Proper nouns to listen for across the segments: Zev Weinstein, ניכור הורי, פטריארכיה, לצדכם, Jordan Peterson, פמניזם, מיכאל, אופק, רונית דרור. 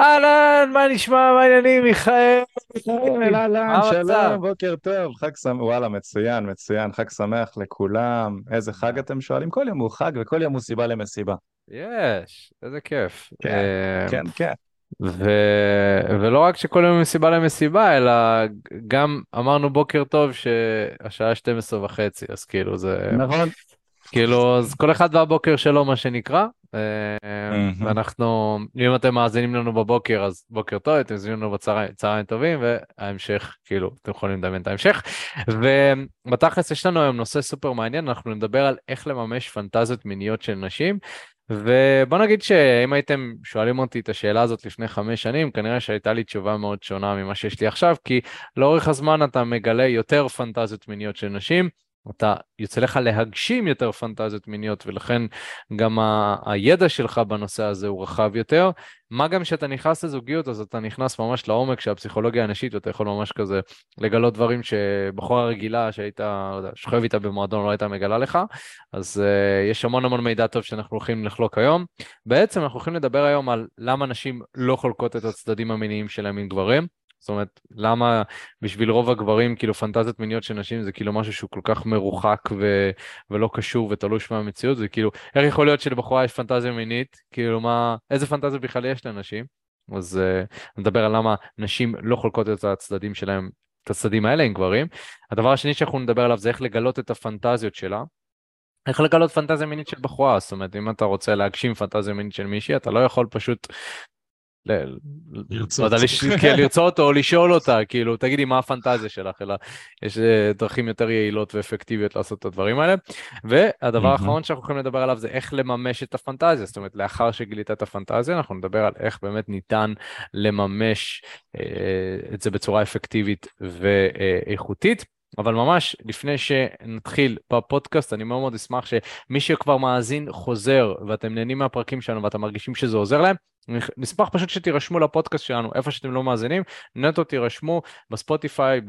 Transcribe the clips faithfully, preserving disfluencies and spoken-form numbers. אהלן, מה נשמע, מה העניינים, מיכאל? אהלן, שלום, בוקר טוב, חג שמח, וואלה, מצוין, מצוין, חג שמח לכולם, איזה חג אתם שואלים? כל יום הוא חג וכל יום הוא סיבה למסיבה. יש, איזה כיף. כן, כן, כן. ולא רק שכל יום הוא סיבה למסיבה, אלא גם אמרנו בוקר טוב שהשעה שתים עשרה וחצי, אז כאילו זה... נכון. כאילו, אז כל אחד והבוקר שלו, מה שנקרא, ואנחנו, אם אתם מאזינים לנו בבוקר, אז בוקר טוב, אתם מאזינים לנו בצהריים טובים, וההמשך, כאילו, אתם יכולים לדמיין את ההמשך, ובתכלס יש לנו היום נושא סופר מעניין, אנחנו נדבר על איך לממש פנטזיות מיניות של נשים, ובוא נגיד שאם הייתם שואלים אותי את השאלה הזאת לפני חמש שנים, כנראה שהייתה לי תשובה מאוד שונה ממה שיש לי עכשיו, כי לאורך הזמן אתה מגלה יותר פנטזיות מיניות של נשים, אתה יוצא לך להגשים יותר פנטזיות מיניות, ולכן גם ה- הידע שלך בנושא הזה הוא רחב יותר, מה גם שאתה נכנס לזוגיות, אז אתה נכנס ממש לעומק שהפסיכולוגיה הנשית, ואתה יכול ממש כזה לגלות דברים שבחורה רגילה שהייתה, לא יודע, שוכב איתה במועדון, לא הייתה מגלה לך, אז uh, יש המון המון מידע טוב שאנחנו הולכים לחלוק היום, בעצם אנחנו הולכים לדבר היום על למה נשים לא חולקות את הצדדים המיניים שלהם עם גברים, זאת אומרת, למה בשביל רוב הגברים, כאילו פנטזיות מיניות של נשים, זה כאילו משהו שהוא כל כך מרוחק ו... ולא קשור ותלוש מהמציאות, זה כאילו, איך יכול להיות שלבחורה יש פנטזיה מינית, כאילו מה, איזה פנטזיה בכלל יש לנשים? אז uh, נדבר על למה נשים לא חולקות את הצדדים שלהם, את הצדדים האלה עם גברים. הדבר השני שאנחנו נדבר עליו זה איך לגלות את הפנטזיות שלה, איך לגלות פנטזיה מינית של בחורה, זאת אומרת, אם אתה רוצה להגשים פנטזיה מינית של מישהי, אתה לא יכול פשוט... לרצות או לשאול אותה, כאילו, תגידי מה הפנטזיה שלך, אלא יש דרכים יותר יעילות ואפקטיביות לעשות את הדברים האלה, והדבר האחרון שאנחנו יכולים לדבר עליו זה איך לממש את הפנטזיה, זאת אומרת, לאחר שגילית את הפנטזיה, אנחנו נדבר על איך באמת ניתן לממש את זה בצורה אפקטיבית ואיכותית, אבל ממש לפני שנתחיל בפודקאסט, אני מאוד מאוד אשמח שמי שכבר מאזין חוזר, ואתם נהנים מהפרקים שלנו ואתם מרגישים שזה עוזר להם, נשמח פשוט שתירשמו לפודקאסט שלנו, איפה שאתם לא מאזינים, נטו תירשמו בספוטיפיי,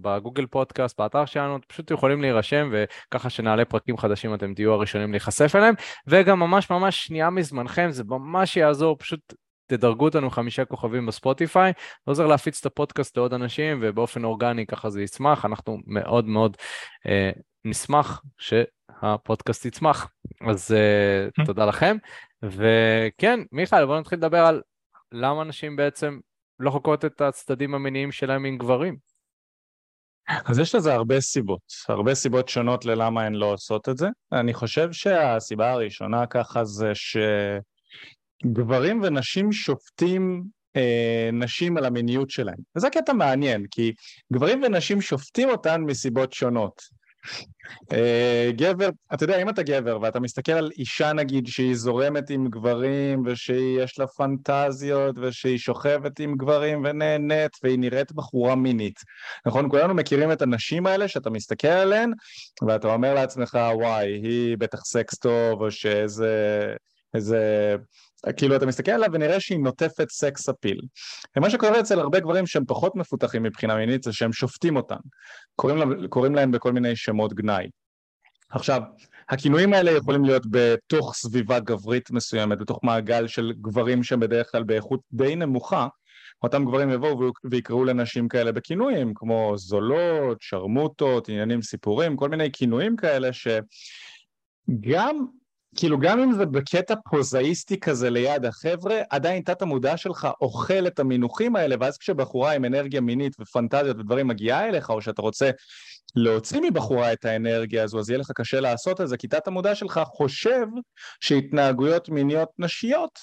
בגוגל פודקאסט, באתר שלנו, פשוט יכולים להירשם, וככה שנעלה פרקים חדשים אתם תהיו הראשונים להיחשף אליהם, וגם ממש ממש שנייה מזמנכם, זה ממש יעזור, פשוט תדרגו אותנו חמישה כוכבים בספוטיפיי, עוזר להפיץ את הפודקאסט לעוד אנשים, ובאופן אורגני ככה זה יצמח, אנחנו מאוד מאוד אה, נשמח שהפודקאסט יצמח, אז אה, תודה לכם, וכן, מיכאל, בוא נתחיל לדבר על למה אנשים בעצם לא חוקות את הצדדים המיניים שלהם עם גברים. אז יש לזה הרבה סיבות, הרבה סיבות שונות ללמה הן לא עושות את זה, אני חושב שהסיבה הראשונה ככה זה ש... גברים ונשים שופטים אה, נשים על המיניות שלהם. וזה קטע מעניין, כי גברים ונשים שופטים אותן מסיבות שונות. אה, גבר, אתה יודע, אם אתה גבר ואתה מסתכל על אישה נגיד שהיא זורמת עם גברים ושיש לה פנטזיות ושהיא שוכבת עם גברים ונהנית והיא נראית בחורה מינית. נכון? כולנו מכירים את הנשים האלה שאתה מסתכל עליהן ואתה אומר לעצמך, וואי, היא בטח סקס טוב או שאיזה... איזה... כאילו אתה מסתכל עליו ונראה שהיא נוטפת סקס אפיל. ומה שקורה אצל הרבה גברים שהם פחות מפותחים מבחינה מינית זה שהם שופטים אותם. קוראים להם, קוראים להם בכל מיני שמות גנאי. עכשיו, הכינויים האלה יכולים להיות בתוך סביבה גברית מסוימת, בתוך מעגל של גברים שהם בדרך כלל באיכות די נמוכה, אותם גברים יבואו ויקראו לנשים כאלה בכינויים, כמו זולות, שרמוטות, עניינים סיפורים, כל מיני כינויים כאלה שגם... כאילו גם אם זה בקטע פוזאיסטי כזה ליד החבר'ה, עדיין תת המודע שלך אוכל את המינוחים האלה, ואז כשבחורה עם אנרגיה מינית ופנטזיות ודברים מגיעה אליך, או שאתה רוצה להוציא מבחורה את האנרגיה הזו, אז יהיה לך קשה לעשות את זה, כי תת המודע שלך חושב שהתנהגויות מיניות נשיות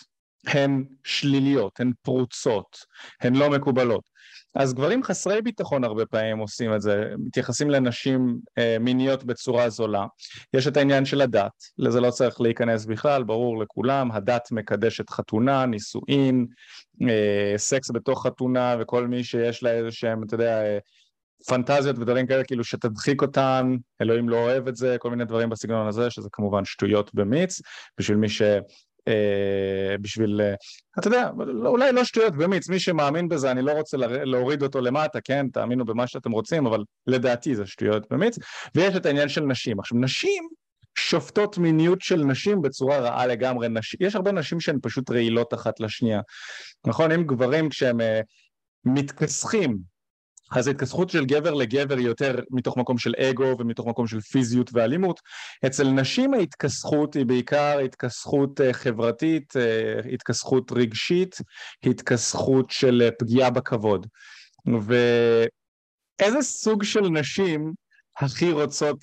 הן שליליות, הן פרוצות, הן לא מקובלות. אז גברים חסרי ביטחון הרבה פעמים עושים את זה, מתייחסים לנשים אה, מיניות בצורה זולה. יש את העניין של הדת, לזה לא צריך להיכנס בכלל, ברור לכולם, הדת מקדשת חתונה, נישואין, אה, סקס בתוך חתונה, וכל מי שיש לה איזה שהם, אתה יודע, אה, פנטזיות ודברים כאלה, כאילו שתדחיק אותן, אלוהים לא אוהב את זה, כל מיני דברים בסגנון הזה, שזה כמובן שטויות במיץ, בשביל מי ש... בשביל, אתה יודע, אולי לא שטויות במיץ, מי שמאמין בזה, אני לא רוצה להוריד אותו למטה, כן, תאמינו במה שאתם רוצים, אבל לדעתי זה שטויות במיץ, ויש את העניין של נשים. עכשיו, נשים שופטות מיניות של נשים בצורה רעה לגמרי. יש הרבה נשים שהן פשוט רעילות אחת לשנייה, נכון? אם גברים כשהם מתכסחים, אז ההתכסחות של גבר לגבר יותר מתוך מקום של אגו ומתוך מקום של פיזיות ואלימות. אצל נשים ההתכסחות היא בעיקר התכסחות חברתית, התכסחות רגשית, התכסחות של פגיעה בכבוד. ואיזה סוג של נשים הכי רוצות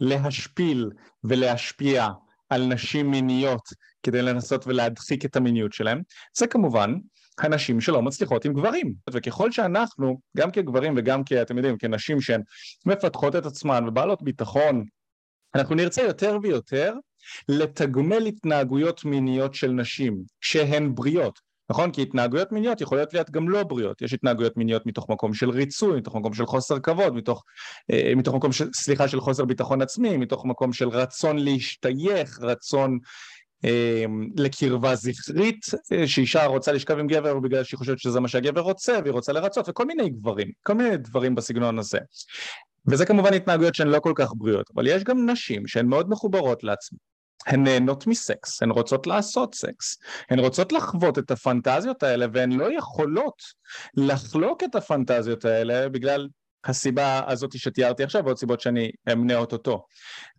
להשפיל ולהשפיע על נשים מיניות כדי לנסות ולהדחיק את המיניות שלהם? זה כמובן הנשים שלא מצליחות עם גברים, וככל שאנחנו, גם כגברים וגם כ, אתם יודעים, כנשים שהן מפתחות את עצמן ובעלות ביטחון, אנחנו נרצה יותר ויותר לתגמל התנהגויות מיניות של נשים, שהן בריאות, נכון? כי התנהגויות מיניות יכולות להיות גם לא בריאות, יש התנהגויות מיניות מתוך מקום של ריצוי, מתוך מקום של חוסר כבוד, מתוך, אה, מתוך מקום של, סליחה, של חוסר ביטחון עצמי, מתוך מקום של רצון להשתייך, רצון לקרבה זכרית, שאישה רוצה לשכב עם גבר בגלל שהיא חושבת שזה מה שהגבר רוצה והיא רוצה לרצות, וכל מיני גברים, כל מיני דברים בסגנון הזה. וזה כמובן התנהגויות שהן לא כל כך בריאות, אבל יש גם נשים שהן מאוד מחוברות לעצמן. הן נהנות מסקס, הן רוצות לעשות סקס, הן רוצות לחוות את הפנטזיות האלה, והן לא יכולות לחלוק את הפנטזיות האלה בגלל הסיבה הזאת שתיארתי עכשיו, ועוד סיבות שאני אמנה אותו.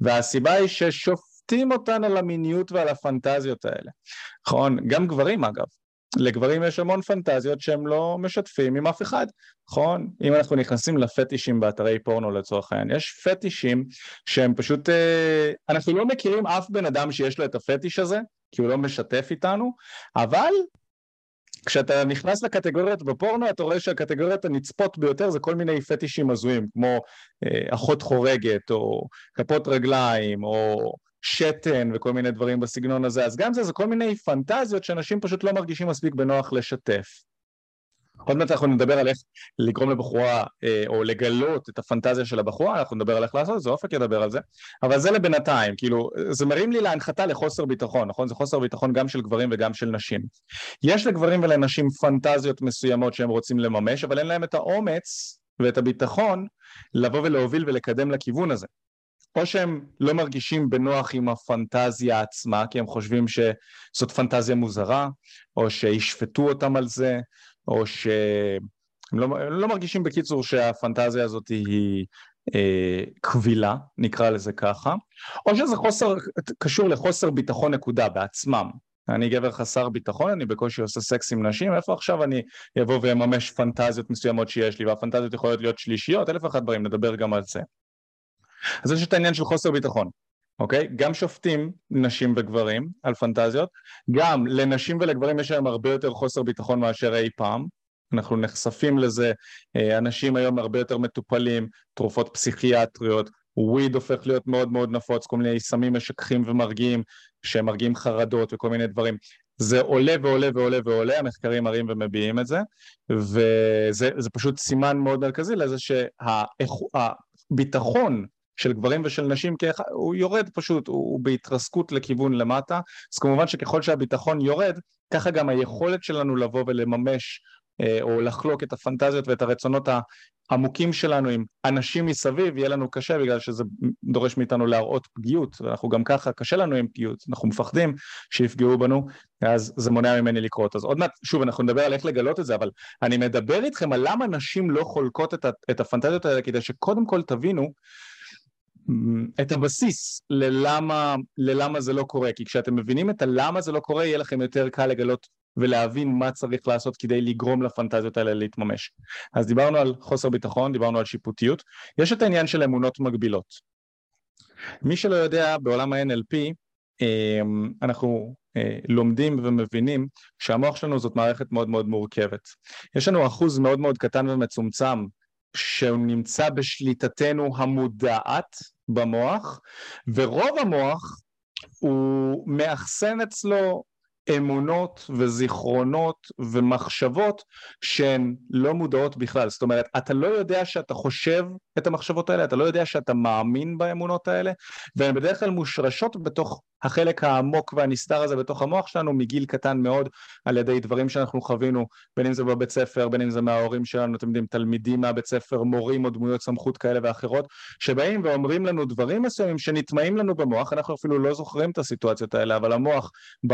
והסיבה היא ששופ תים אותן על המיניות ועל הפנטזיות האלה. נכון, גם גברים אגב. לגברים יש המון פנטזיות שהם לא משתפים עם אף אחד. נכון, אם אנחנו נכנסים לפטישים באתרי פורנו לצורך העניין, יש פטישים שהם פשוט, אה, אנחנו לא מכירים אף בן אדם שיש לו את הפטיש הזה, כי הוא לא משתף איתנו, אבל כשאתה נכנס לקטגוריות בפורנו, אתה רואה שהקטגוריות הנצפות ביותר זה כל מיני פטישים הזויים, כמו אה, אחות חורגת, או כפות רגליים, או שתן וכל מיני דברים בסגנון הזה. אז גם זה, זה כל מיני פנטזיות שאנשים פשוט לא מרגישים מספיק בנוח לשתף. עוד מעט אנחנו נדבר על איך לגרום לבחורה, או לגלות את הפנטזיה של הבחורה, אנחנו נדבר על איך לעשות, זה אופק ידבר על זה, אבל זה לבינתיים, כאילו, זה מרים לי להנחתה לחוסר ביטחון, נכון? זה חוסר ביטחון גם של גברים וגם של נשים. יש לגברים ולנשים פנטזיות מסוימות שהם רוצים לממש, אבל אין להם את האומץ ואת הביטחון לבוא ולהוביל ולקדם לכיוון הזה. או שהם לא מרגישים בנוח עם הפנטזיה עצמה, כי הם חושבים שזאת פנטזיה מוזרה, או שישפטו אותם על זה, או שהם לא, לא מרגישים בקיצור שהפנטזיה הזאת היא אה, קבילה, נקרא לזה ככה, או שזה חוסר, קשור לחוסר ביטחון נקודה בעצמם. אני גבר חסר ביטחון, אני בקושי עושה סקס עם נשים, איפה עכשיו אני אבוא וממש פנטזיות מסוימות שיש לי, והפנטזיות יכולות להיות שלישיות, אלף אחד דברים, נדבר גם על זה. אז יש את העניין של חוסר ביטחון, אוקיי? גם שופטים נשים וגברים על פנטזיות, גם לנשים ולגברים יש להם הרבה יותר חוסר ביטחון מאשר אי פעם, אנחנו נחשפים לזה, אנשים היום הרבה יותר מטופלים, תרופות פסיכיאטריות, וויד הופך להיות מאוד מאוד נפוץ, כל מיני סמים משככים ומרגיעים, שמרגיעים חרדות וכל מיני דברים, זה עולה ועולה ועולה ועולה, המחקרים מראים ומביאים את זה, וזה זה פשוט סימן מאוד מרכזי לזה שהביטחון, של גברים ושל נשים, הוא יורד פשוט, הוא בהתרסקות לכיוון למטה, אז כמובן שככל שהביטחון יורד, ככה גם היכולת שלנו לבוא ולממש, או לחלוק את הפנטזיות ואת הרצונות העמוקים שלנו עם אנשים מסביב, יהיה לנו קשה, בגלל שזה דורש מאיתנו להראות פגיעות, ואנחנו גם ככה, קשה לנו עם פגיעות, אנחנו מפחדים שיפגעו בנו, אז זה מונע ממני לקרות. אז עוד מעט, שוב, אנחנו נדבר על איך לגלות את זה, אבל אני מדבר איתכם על למה נשים לא חולקות את הפנטזיות האלה, כדי שקודם כל תבינו את הבסיס ללמה, ללמה זה לא קורה, כי כשאתם מבינים את הלמה זה לא קורה, יהיה לכם יותר קל לגלות ולהבין מה צריך לעשות כדי לגרום לפנטזיות האלה להתממש. אז דיברנו על חוסר ביטחון, דיברנו על שיפוטיות, יש את העניין של אמונות מגבילות. מי שלא יודע, בעולם ה-אן אל פי, אנחנו לומדים ומבינים שהמוח שלנו זאת מערכת מאוד מאוד מורכבת. יש לנו אחוז מאוד מאוד קטן ומצומצם, שהוא נמצא בשליטתנו המודעת במוח, ורוב המוח הוא מאחסן אצלו אמונות וזיכרונות ומחשבות שהן לא מודעות בכלל. זאת אומרת, אתה לא יודע שאתה חושב את המחשבות האלה, אתה לא יודע שאתה מאמין באמונות האלה, והן בדרך כלל מושרשות בתוך החלק העמוק והנסתר הזה בתוך המוח שלנו מגיל קטן מאוד, על ידי דברים שאנחנו חווינו, בין אם זה בבית ספר, בין אם זה מההורים שלנו, אתם יודעים, תלמידים מהבית ספר, מורים או דמויות סמכות כאלה ואחרות, שבאים ואומרים לנו דברים מסוימים שנטמעים לנו במוח. אנחנו אפילו לא זוכרים את הסיטואציות האלה, אבל המוח ב...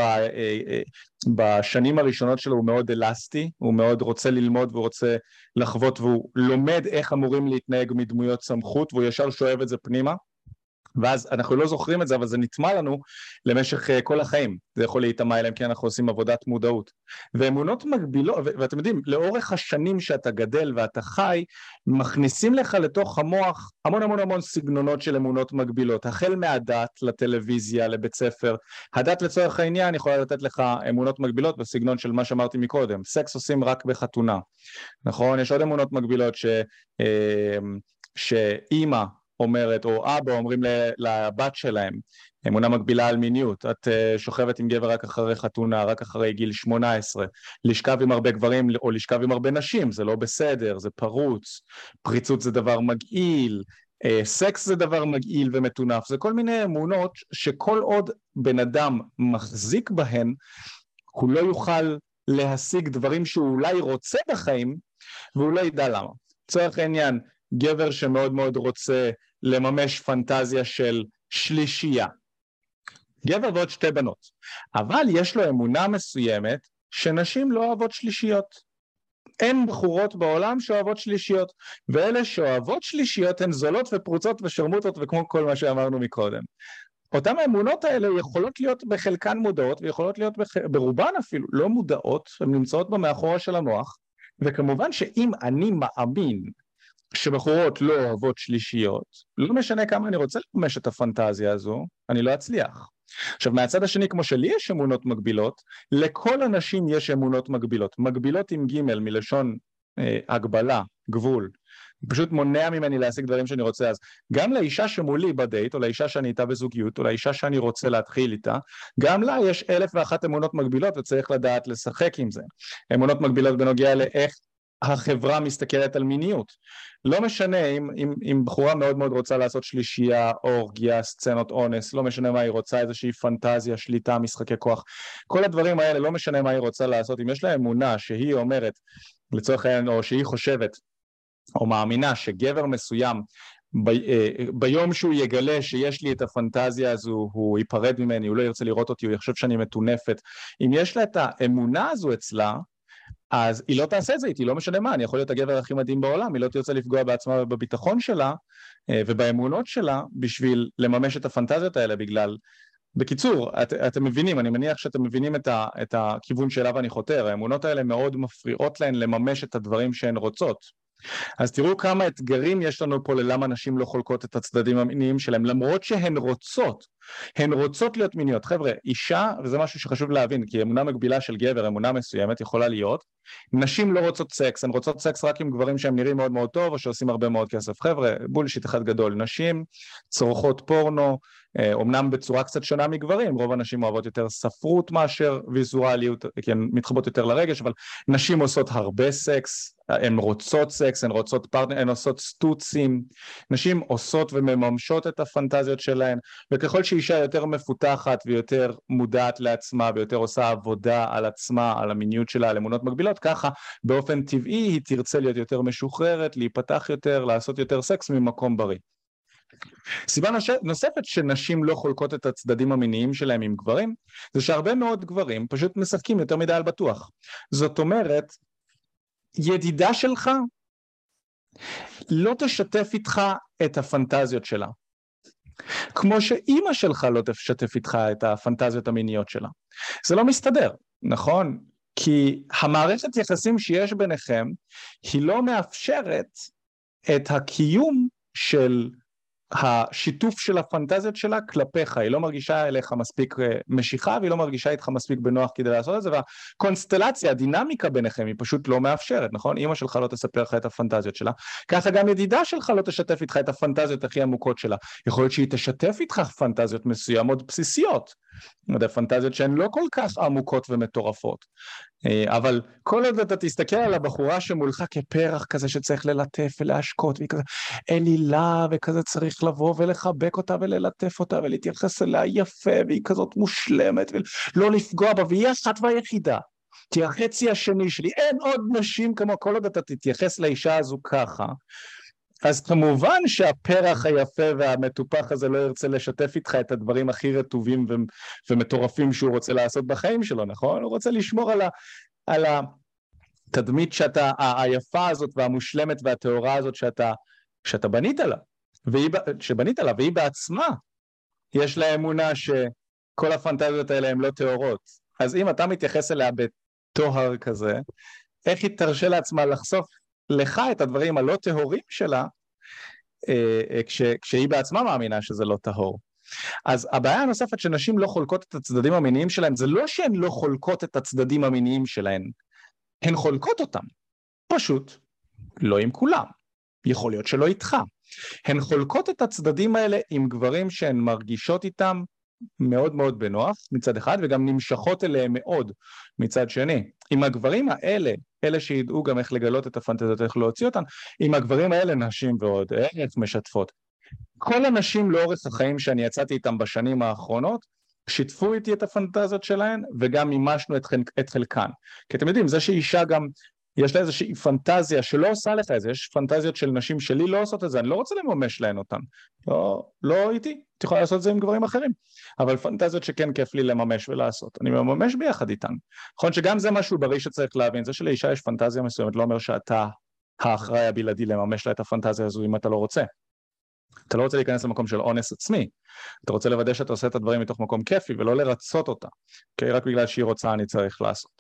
בשנים הראשונות שלו הוא מאוד אלסטי, הוא מאוד רוצה ללמוד ורוצה לחוות, והוא לומד איך אמורים להתנהג מדמויות סמכות, והוא ישר שואב את זה פנימה, ואז אנחנו לא זוכרים את זה, אבל זה נטמע לנו למשך כל החיים. זה יכול להתאמה אליהם, כי אנחנו עושים עבודת מודעות. ואמונות מגבילות, ו- ואתם יודעים, לאורך השנים שאתה גדל ואתה חי, מכניסים לך לתוך המוח המון המון המון סגנונות של אמונות מגבילות, החל מהדת לטלוויזיה, לבית ספר. הדת לצורך העניין יכולה לתת לך אמונות מגבילות בסגנון של מה שאמרתי מקודם, סקס עושים רק בחתונה. נכון? יש עוד אמונות מגבילות ש... שאימא אומרת, או אבא אומרים לבת שלהם, אמונה מגבילה על מיניות, את שוכבת עם גבר רק אחרי חתונה, רק אחרי גיל שמונה עשרה, לשכב עם הרבה גברים או לשכב עם הרבה נשים, זה לא בסדר, זה פרוץ, פריצות זה דבר מגעיל, סקס זה דבר מגעיל ומתונף, זה כל מיני אמונות שכל עוד בן אדם מחזיק בהן, הוא לא יוכל להשיג דברים שהוא אולי רוצה בחיים, והוא לא ידע למה. לצורך העניין, גבר שמאוד מאוד רוצה לממש פנטזיה של שלישייה. גבר ועוד שתי בנות. אבל יש לו אמונה מסוימת שנשים לא אוהבות שלישיות. אין בחורות בעולם שאוהבות שלישיות. ואלה שאוהבות שלישיות הן זולות ופרוצות ושרמוטות וכמו כל מה שאמרנו מקודם. אותם האמונות האלה יכולות להיות בחלקן מודעות ויכולות להיות בח... ברובן אפילו לא מודעות, הן נמצאות במאחורה של המוח. וכמובן שאם אני מאמין שבחורות לא אוהבות שלישיות, לא משנה כמה אני רוצה לממש את הפנטזיה הזו, אני לא אצליח. עכשיו, מהצד השני, כמו שלי יש אמונות מגבילות, לכל אנשים יש אמונות מגבילות. מגבילות עם ג' מלשון אה, הגבלה, גבול. פשוט מונע ממני להשיג דברים שאני רוצה. אז גם לאישה שמולי בדייט, או לאישה שאני איתה בזוגיות, או לאישה שאני רוצה להתחיל איתה, גם לה יש אלף ואחת אמונות מגבילות, וצריך לדעת לשחק עם זה. אמונות מגבילות בנוגע לאיך החברה מסתכלת על מיניות. לא משנה אם, אם, אם בחורה מאוד מאוד רוצה לעשות שלישייה, אורגיה, סצנות אונס, לא משנה מה היא רוצה, איזושהי פנטזיה, שליטה, משחקי כוח. כל הדברים האלה, לא משנה מה היא רוצה לעשות. אם יש לה אמונה שהיא אומרת, לצורך העניין, או שהיא חושבת, או מאמינה שגבר מסוים, ב, ביום שהוא יגלה שיש לי את הפנטזיה הזו, הוא ייפרד ממני, הוא לא ירצה לראות אותי, הוא יחשב שאני מטונפת. אם יש לה את האמונה הזו אצלה, אז היא לא תעשה את זה איתי, לא משנה מה, אני יכול להיות הגבר הכי מדהים בעולם, היא לא תרצה לפגוע בעצמה ובביטחון שלה ובאמונות שלה בשביל לממש את הפנטזיות האלה בגלל, בקיצור, את, אתם מבינים, אני מניח שאתם מבינים את, ה, את הכיוון שאליו אני חותר, האמונות האלה מאוד מפריעות להן לממש את הדברים שהן רוצות. אז תראו כמה אתגרים יש לנו פה ללמה נשים לא חולקות את הצדדים המיניים שלהם, למרות שהן רוצות, הן רוצות להיות מיניות. חבר'ה, אישה, וזה משהו שחשוב להבין, כי אמונה מגבילה של גבר, אמונה מסוימת יכולה להיות, נשים לא רוצות סקס, הן רוצות סקס רק עם גברים שהם נראים מאוד מאוד טוב, או שעושים הרבה מאוד כסף. חבר'ה, בולשיט אחד גדול, נשים צורכות פורנו, אמנם בצורה קצת שונה מגברים, רוב הנשים אוהבות יותר ספרות מאשר ויזואליות, כי הן מתחברות יותר לרגש, אבל נשים עושות הרבה סקס, הן רוצות סקס, הן רוצות פרטנר, הן עושות סטוצים, נשים עושות ומממשות את הפנטזיות שלהן, וככל שאישה יותר מפותחת ויותר מודעת לעצמה, ויותר עושה עבודה על עצמה, על המיניות שלה, על אמונות מגבילות, ככה באופן טבעי היא תרצה להיות יותר משוחררת, להיפתח יותר, לעשות יותר סקס ממקום בריא. סיבה נוספת שנשים לא חולקות את הצדדים המיניים שלהם עם גברים, זה שהרבה מאוד גברים פשוט משחקים יותר מדי על בטוח. זאת אומרת, ידידה שלך לא תשתף איתך את הפנטזיות שלה, כמו שאימא שלך לא תשתף איתך את הפנטזיות המיניות שלה. זה לא מסתדר, נכון? כי המערכת יחסים שיש ביניכם היא לא מאפשרת את הקיום של השיתוף של הפנטזיות שלה כלפיך, היא לא מרגישה אליך מספיק משיכה, והיא לא מרגישה איתך מספיק בנוח כדי לעשות את זה, והקונסטלציה, הדינמיקה ביניכם היא פשוט לא מאפשרת, נכון? אמא שלך לא תספר לך את הפנטזיות שלה, ככה גם ידידה שלך לא תשתף איתך את הפנטזיות הכי עמוקות שלה, יכול להיות שהיא תשתף איתך פנטזיות מסוימות בסיסיות, פנטזיות שהן לא כל כך עמוקות ומטורפות, אבל כל עוד אתה תסתכל על הבחורה שמולך כפרח כזה שצריך ללטף ולהשקות, והיא כזה אלילה וכזה צריך לבוא ולחבק אותה וללטף אותה ולהתייחס אליה יפה, והיא כזאת מושלמת ולא לפגוע בה, והיא אחת והיחידה, תהיה החצי השני שלי, אין עוד נשים כמו, כל עוד אתה תתייחס לאישה הזו ככה, אז כמובן שהפרח היפה והמטופח הזה לא ירצה לשתף איתך את הדברים הכי רטובים ו- ומטורפים שהוא רוצה לעשות בחיים שלו, נכון? הוא רוצה לשמור על, ה- על התדמית שאתה, ה- היפה הזאת והמושלמת והתאורה הזאת שאתה, שאתה בנית לה, והיא, שבנית לה, והיא בעצמה, יש לה אמונה שכל הפנטזיות האלה הן לא תאורות. אז אם אתה מתייחס אליה בתוהר כזה, איך היא תרשה לעצמה לחשוף לך את הדברים הלא טהורים שלה, כש, כשהיא בעצמה מאמינה שזה לא טהור. אז הבעיה הנוספת שנשים לא חולקות את הצדדים המיניים שלהם, זה לא שהן לא חולקות את הצדדים המיניים שלהן, הן חולקות אותם, פשוט לא עם כולם, יכול להיות שלא איתך. הן חולקות את הצדדים האלה עם גברים שהן מרגישות איתם מאוד מאוד בנוח מצד אחד, וגם נמשכות אליהם מאוד מצד שני. עם הגברים האלה, אלה שידעו גם איך לגלות את הפנטזיות, איך להוציא אותן, עם הגברים האלה נשים ועוד איך משתפות. כל הנשים לאורך החיים שאני יצאתי איתם בשנים האחרונות, שיתפו איתי את הפנטזיות שלהן, וגם מימשנו את, את חלקן. כי אתם יודעים, זה שאישה גם, יש לה איזושהי פנטזיה שלא עושה לך את זה, יש פנטזיות של נשים שלי לא עושות את זה, אני לא רוצה לממש להן אותן. לא, לא איתי, את יכולה לעשות את זה עם גברים אחרים. אבל פנטזיות שכן כיף לי לממש ולעשות, אני מממש ביחד איתן. נכון שגם זה משהו בריא שצריך להבין, זה שלאישה יש פנטזיה מסוימת, לא אומר שאתה האחראי הבלעדי לממש לה את הפנטזיה הזו אם אתה לא רוצה. אתה לא רוצה להיכנס למקום של אונס עצמי, אתה רוצה לוודא שאתה עושה את הדברים מתוך מקום כיפי, ולא לרצות אותה, כי רק בגלל שהיא רוצה אני צריך לעשות.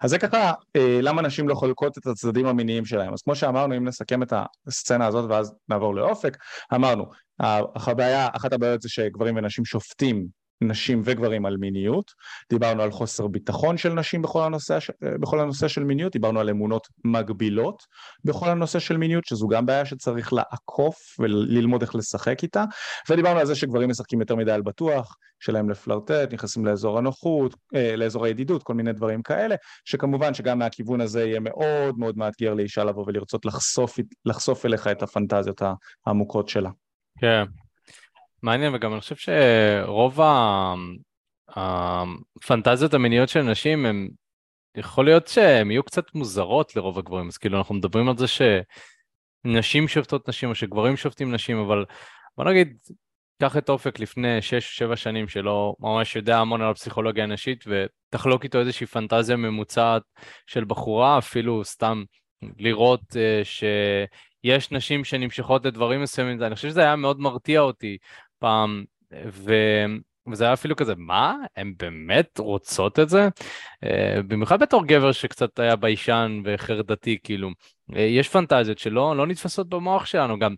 אז זה ככה, למה נשים לא חולקות את הצדדים המיניים שלהם? אז כמו שאמרנו, אם נסכם את הסצנה הזאת ואז נעבור לאופק, אמרנו, הבעיה, אחת הבעיות זה שגברים ונשים שופטים, נשים וגברים על מיניות, דיברנו על חוסר ביטחון של נשים בכל הנושא, בכל הנושא של מיניות, דיברנו על אמונות מגבילות בכל הנושא של מיניות, שזו גם בעיה שצריך לעקוף וללמוד איך לשחק איתה, ודיברנו על זה שגברים משחקים יותר מדי על בטוח, שלהם לפלרטט, נכנסים לאזור הנוחות, לאזור הידידות, כל מיני דברים כאלה, שכמובן שגם מהכיוון הזה יהיה מאוד מאוד מאתגר לאישה לבוא ולרצות לחשוף, לחשוף אליך את הפנטזיות העמוקות שלה. כן. מעניין, וגם אני חושב שרוב הפנטזיות המיניות של נשים, הם יכול להיות שהן יהיו קצת מוזרות לרוב הגברים, אז כאילו אנחנו מדברים על זה שנשים שופטות נשים או שגברים שופטים נשים, אבל בוא נגיד, קח את אופק לפני שש שבע שנים שלא ממש יודע המון על הפסיכולוגיה הנשית, ותחלוק איתו איזושהי פנטזיה ממוצעת של בחורה, אפילו סתם לראות שיש נשים שנמשכות לדברים מסוימים, אני חושב שזה היה מאוד מרתיע אותי, פעם, ו... וזה היה אפילו כזה, מה? הן באמת רוצות את זה? Uh, במיוחד בתור גבר שקצת היה ביישן וחרדתי, כאילו, uh, יש פנטזיות שלא לא נתפסות במוח שלנו, גם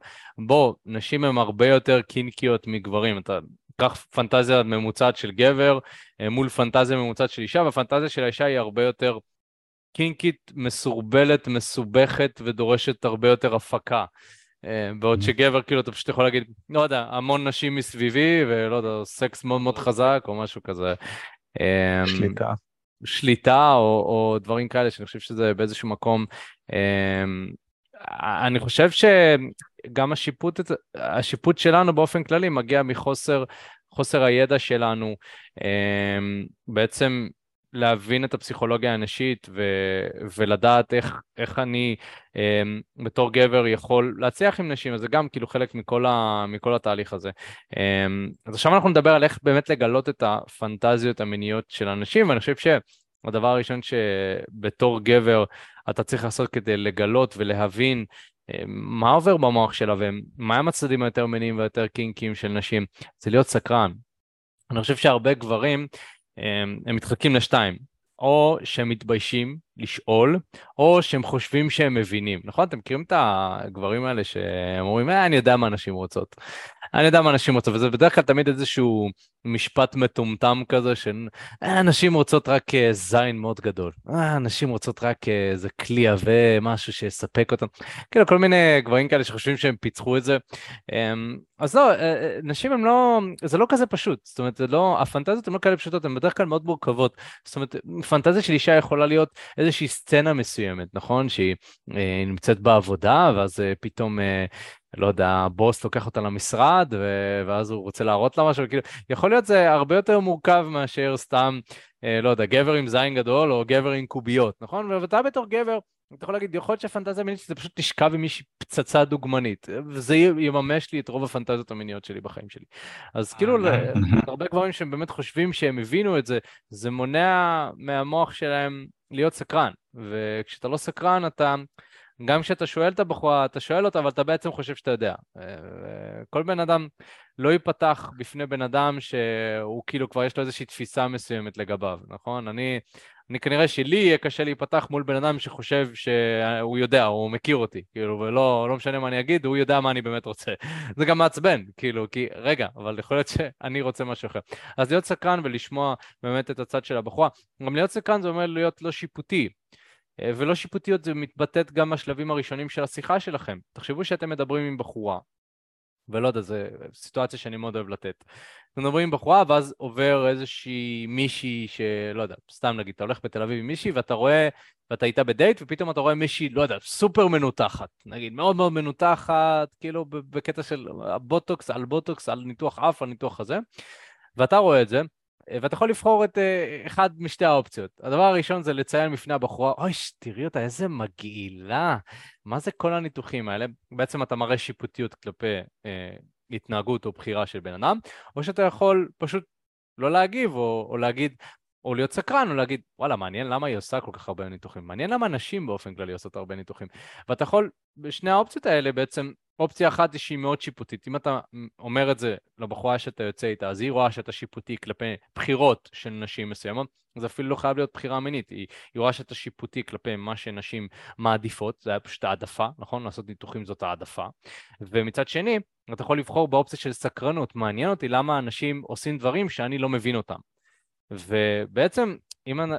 בוא, נשים הן הרבה יותר קינקיות מגברים, אתה קח פנטזיה ממוצעת של גבר, uh, מול פנטזיה ממוצעת של אישה, והפנטזיה של האישה היא הרבה יותר קינקית, מסורבלת, מסובכת, ודורשת הרבה יותר הפקה. בעוד שגבר, כאילו, אתה פשוט יכול להגיד, לא יודע, המון נשים מסביבי, ולא יודע, סקס מאוד מאוד חזק, או משהו כזה. שליטה. שליטה, או, או דברים כאלה, שאני חושב שזה באיזשהו מקום. אני חושב שגם השיפוט, השיפוט שלנו באופן כללי מגיע מחוסר, חוסר הידע שלנו. בעצם, להבין את הפסיכולוגיה הנשית ו- ולדעת איך, איך אני אה, בתור גבר יכול להצליח עם נשים, אז זה גם כאילו חלק מכל, ה- מכל התהליך הזה. אה, אז עכשיו אנחנו נדבר על איך באמת לגלות את הפנטזיות המיניות של אנשים, ואני חושב שהדבר הראשון שבתור גבר אתה צריך לעשות כדי לגלות ולהבין אה, מה עובר במוח שלה, ומה הם הצדדים היותר מיניים ויותר קינקים של נשים, זה להיות סקרן. אני חושב שהרבה גברים, הם מתחלקים לשתיים, או שהם מתביישים לשאול, או שהם חושבים שהם מבינים, נכון? אתם מכירים את הגברים האלה שהם אומרים, אני יודע מה אנשים רוצות, אני יודע מה אנשים רוצות, וזה בדרך כלל תמיד איזשהו משפט מטומטם כזה, שאנשים רוצות רק זין מאוד גדול, אנשים רוצות רק איזה כלי עווה, משהו שיספק אותם, כאילו כל מיני גברים כאלה שחושבים שהם פיצחו את זה, אז לא, נשים הם לא, זה לא כזה פשוט, זאת אומרת, לא, הפנטזיות הן לא כאלה פשוטות, הן בדרך כלל מאוד מורכבות, זאת אומרת, פנטזיה של אישה יכולה להיות איזושהי סצנה מסוימת, נכון? שהיא אה, נמצאת בעבודה, ואז אה, פתאום, אה, לא יודע, הבוס לוקח אותה למשרד, ו- ואז הוא רוצה להראות לה משהו, וכאילו, יכול להיות זה הרבה יותר מורכב מאשר סתם, אה, לא יודע, גבר עם זין גדול, או גבר עם קוביות, נכון? ואתה בתור גבר, אתה יכול להגיד, יכול להיות שהפנטזיה המינית שזה פשוט תשכב עם מישהי פצצה דוגמנית, וזה יממש לי את רוב הפנטזיות המיניות שלי בחיים שלי. אז כאילו, הרבה גברים שהם באמת חושבים שהם הבינו את זה, זה מונע מהמוח שלהם להיות סקרן, וכשאתה לא סקרן, אתה, גם כשאתה שואל את הבחורה, אתה שואל אותה, אבל אתה בעצם חושב שאתה יודע. כל בן אדם לא ייפתח בפני בן אדם שהוא כאילו כבר יש לו איזושהי תפיסה מסוימת לגביו, נכון? אני... אני כנראה שלי יהיה קשה להיפתח מול בן אדם שחושב שהוא יודע, הוא מכיר אותי, כאילו, ולא לא משנה מה אני אגיד, הוא יודע מה אני באמת רוצה. זה גם מעצבן, כאילו, כי רגע, אבל יכול להיות שאני רוצה משהו אחר. אז להיות סקרן ולשמוע באמת את הצד של הבחורה, גם להיות סקרן זה אומר להיות לא שיפוטי, ולא שיפוטיות זה מתבטאת גם בשלבים הראשונים של השיחה שלכם. תחשבו שאתם מדברים עם בחורה, ולא יודע, זו סיטואציה שאני מאוד אוהב לתת. אתם מדברים עם בחורה, ואז עובר איזושהי מישהי שלא יודע, סתם נגיד, אתה הולך בתל אביב עם מישהי, ואתה רואה, ואתה איתה בדייט, ופתאום אתה רואה מישהי, לא יודע, סופר מנותחת, נגיד, מאוד מאוד מנותחת, כאילו בקטע של בוטוקס, על בוטוקס, על ניתוח אף, על ניתוח הזה, ואתה רואה את זה, ואתה יכול לבחור את אחד משתי האופציות. הדבר הראשון זה לציין בפני הבחורה, אוי, תראי אותה, איזה מגעילה. מה זה כל הניתוחים האלה? בעצם אתה מראה שיפוטיות כלפי אה, התנהגות או בחירה של בן אדם, או שאתה יכול פשוט לא להגיב, או, או להגיד, או להיות סקרן, או להגיד, וואלה, מעניין למה היא עושה כל כך הרבה ניתוחים. מעניין למה נשים באופן כללי עושות הרבה ניתוחים. ואתה יכול, בשני האופציות האלה בעצם, אופציה אחת היא שהיא מאוד שיפוטית, אם אתה אומר את זה לבחורה שאתה יוצא איתה, אז היא רואה שאתה שיפוטי כלפי בחירות של נשים מסוימות, זה אפילו לא חייב להיות בחירה מינית, היא, היא רואה שאתה שיפוטי כלפי מה שנשים מעדיפות, זה היה פשוט העדפה, נכון? לעשות ניתוחים זאת העדפה, ומצד שני, אתה יכול לבחור באופציה של סקרנות, מעניין אותי למה אנשים עושים דברים שאני לא מבין אותם, ובעצם, אם אני,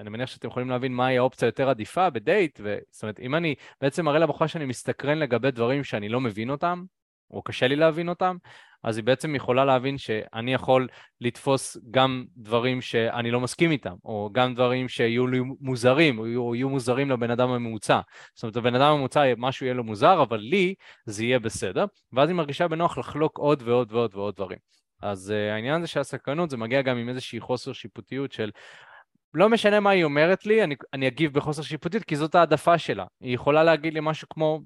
אני מניח שאתם יכולים להבין מהי האופציה יותר עדיפה בדייט, זאת אומרת, אם אני בעצם מראה לבחורה שאני מסתקרן לגבי דברים שאני לא מבין אותם, או קשה לי להבין אותם, אז היא בעצם יכולה להבין שאני יכול לתפוס גם דברים שאני לא מסכים איתם, או גם דברים שיהיו לי מוזרים, או יהיו מוזרים לבן אדם הממוצע. זאת אומרת, הבן אדם הממוצע משהו יהיה לו מוזר, אבל לי זה יהיה בסדר, ואז היא מרגישה בנוח לחלוק עוד ועוד ועוד ועוד דברים. אז העניין זה שהסקרנות, זה מגיע גם עם איזושהי חוסר שיפוטיות של לא משנה מה היא אומרת לי, אני, אני אגיב בחוסר שיפוטית, כי זאת העדפה שלה. היא יכולה להגיד לי משהו כמו,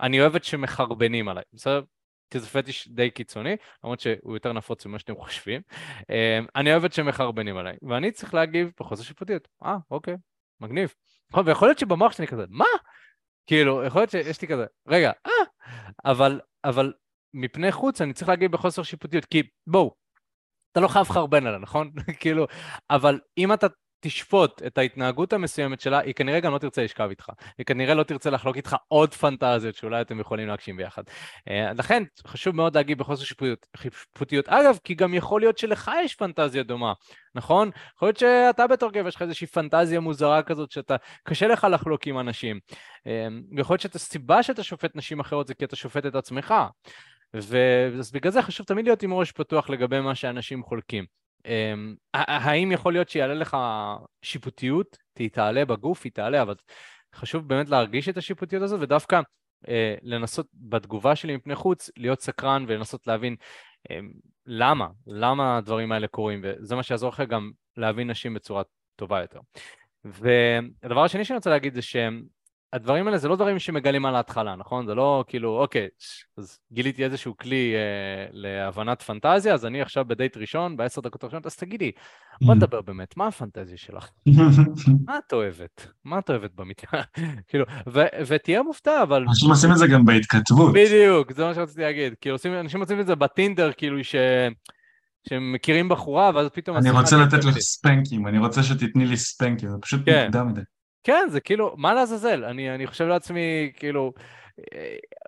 אני אוהבת שמחרבנים עליי. בסדר? תזפטיש די קיצוני, למרות שהוא יותר נפוץ ממה שאתם חושבים. אני אוהבת שמחרבנים עליי, ואני צריך להגיב בחוסר שיפוטית. אה, אוקיי, מגניב. ויכול להיות שבמוח שאני כזה, מה? כאילו, יכול להיות שיש לי כזה, רגע, אה, אבל, אבל מפני חוץ אני צריך להגיב בחוסר שיפוטיות, כי בואו, אתה לא חייב חרבן עליה, נכון? כאילו, אבל אם אתה תשפוט את ההתנהגות המסוימת שלה, היא כנראה גם לא תרצה לשכב איתך. היא כנראה לא תרצה לחלוק איתך עוד פנטזיות שאולי אתם יכולים להגשים ביחד. לכן, חשוב מאוד להגיב בחוסר שיפוטיות. אגב, כי גם יכול להיות שלך יש פנטזיה דומה, נכון? יכול להיות שאתה בתור גבר, יש לך איזושהי פנטזיה מוזרה כזאת שאתה, קשה לך לחלוק עם אנשים. יכול להיות שאת הסיבה שאתה שופט נשים אחרות זה כי אתה שופט את עצמך. ובגלל זה חשוב תמיד להיות עם ראש פתוח לגבי מה שאנשים חולקים. האם יכול להיות שיעלה לך שיפוטיות? היא תעלה בגוף, היא תעלה, אבל חשוב באמת להרגיש את השיפוטיות הזאת, ודווקא לנסות בתגובה שלי מפני חוץ, להיות סקרן ולנסות להבין למה, למה הדברים האלה קורים, וזה מה שיעזור לך גם להבין נשים בצורה טובה יותר. והדבר השני שאני רוצה להגיד זה שהם, הדברים האלה זה לא דברים שמגלים על ההתחלה, נכון? זה לא כאילו, אוקיי, אז גיליתי איזשהו כלי אה, להבנת פנטזיה, אז אני עכשיו בדייט ראשון, בעשר דקות ראשונות, אז תגידי, בוא נדבר באמת, מה הפנטזיה שלך? מה את אוהבת? מה את אוהבת במיטה? כאילו, ו- ותהיה מופתע, אבל... אנשים עושים את זה גם בהתכתבות. בדיוק, זה מה שרציתי להגיד. כאילו, אנשים עושים את זה בטינדר, כאילו, ש... שמכירים בחורה, ואז פתאום... אני רוצה לתת לך ספנקים, אני רוצה שתתני לי ספנקים, זה פשוט נקדם את זה. כן, זה כאילו, מה לעזאזל? אני, אני חושב לעצמי, כאילו,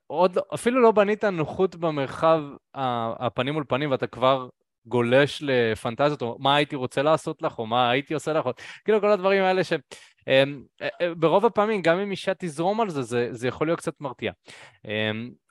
עוד, אפילו לא בנית נוחות במרחב הפנים מול פנים, ואתה כבר גולש לפנטזיות, או מה הייתי רוצה לעשות לך, או מה הייתי עושה לך, כאילו כל הדברים האלה ש... ברוב הפעמים, גם אם אישה תזרום על זה, זה, זה יכול להיות קצת מרתיע.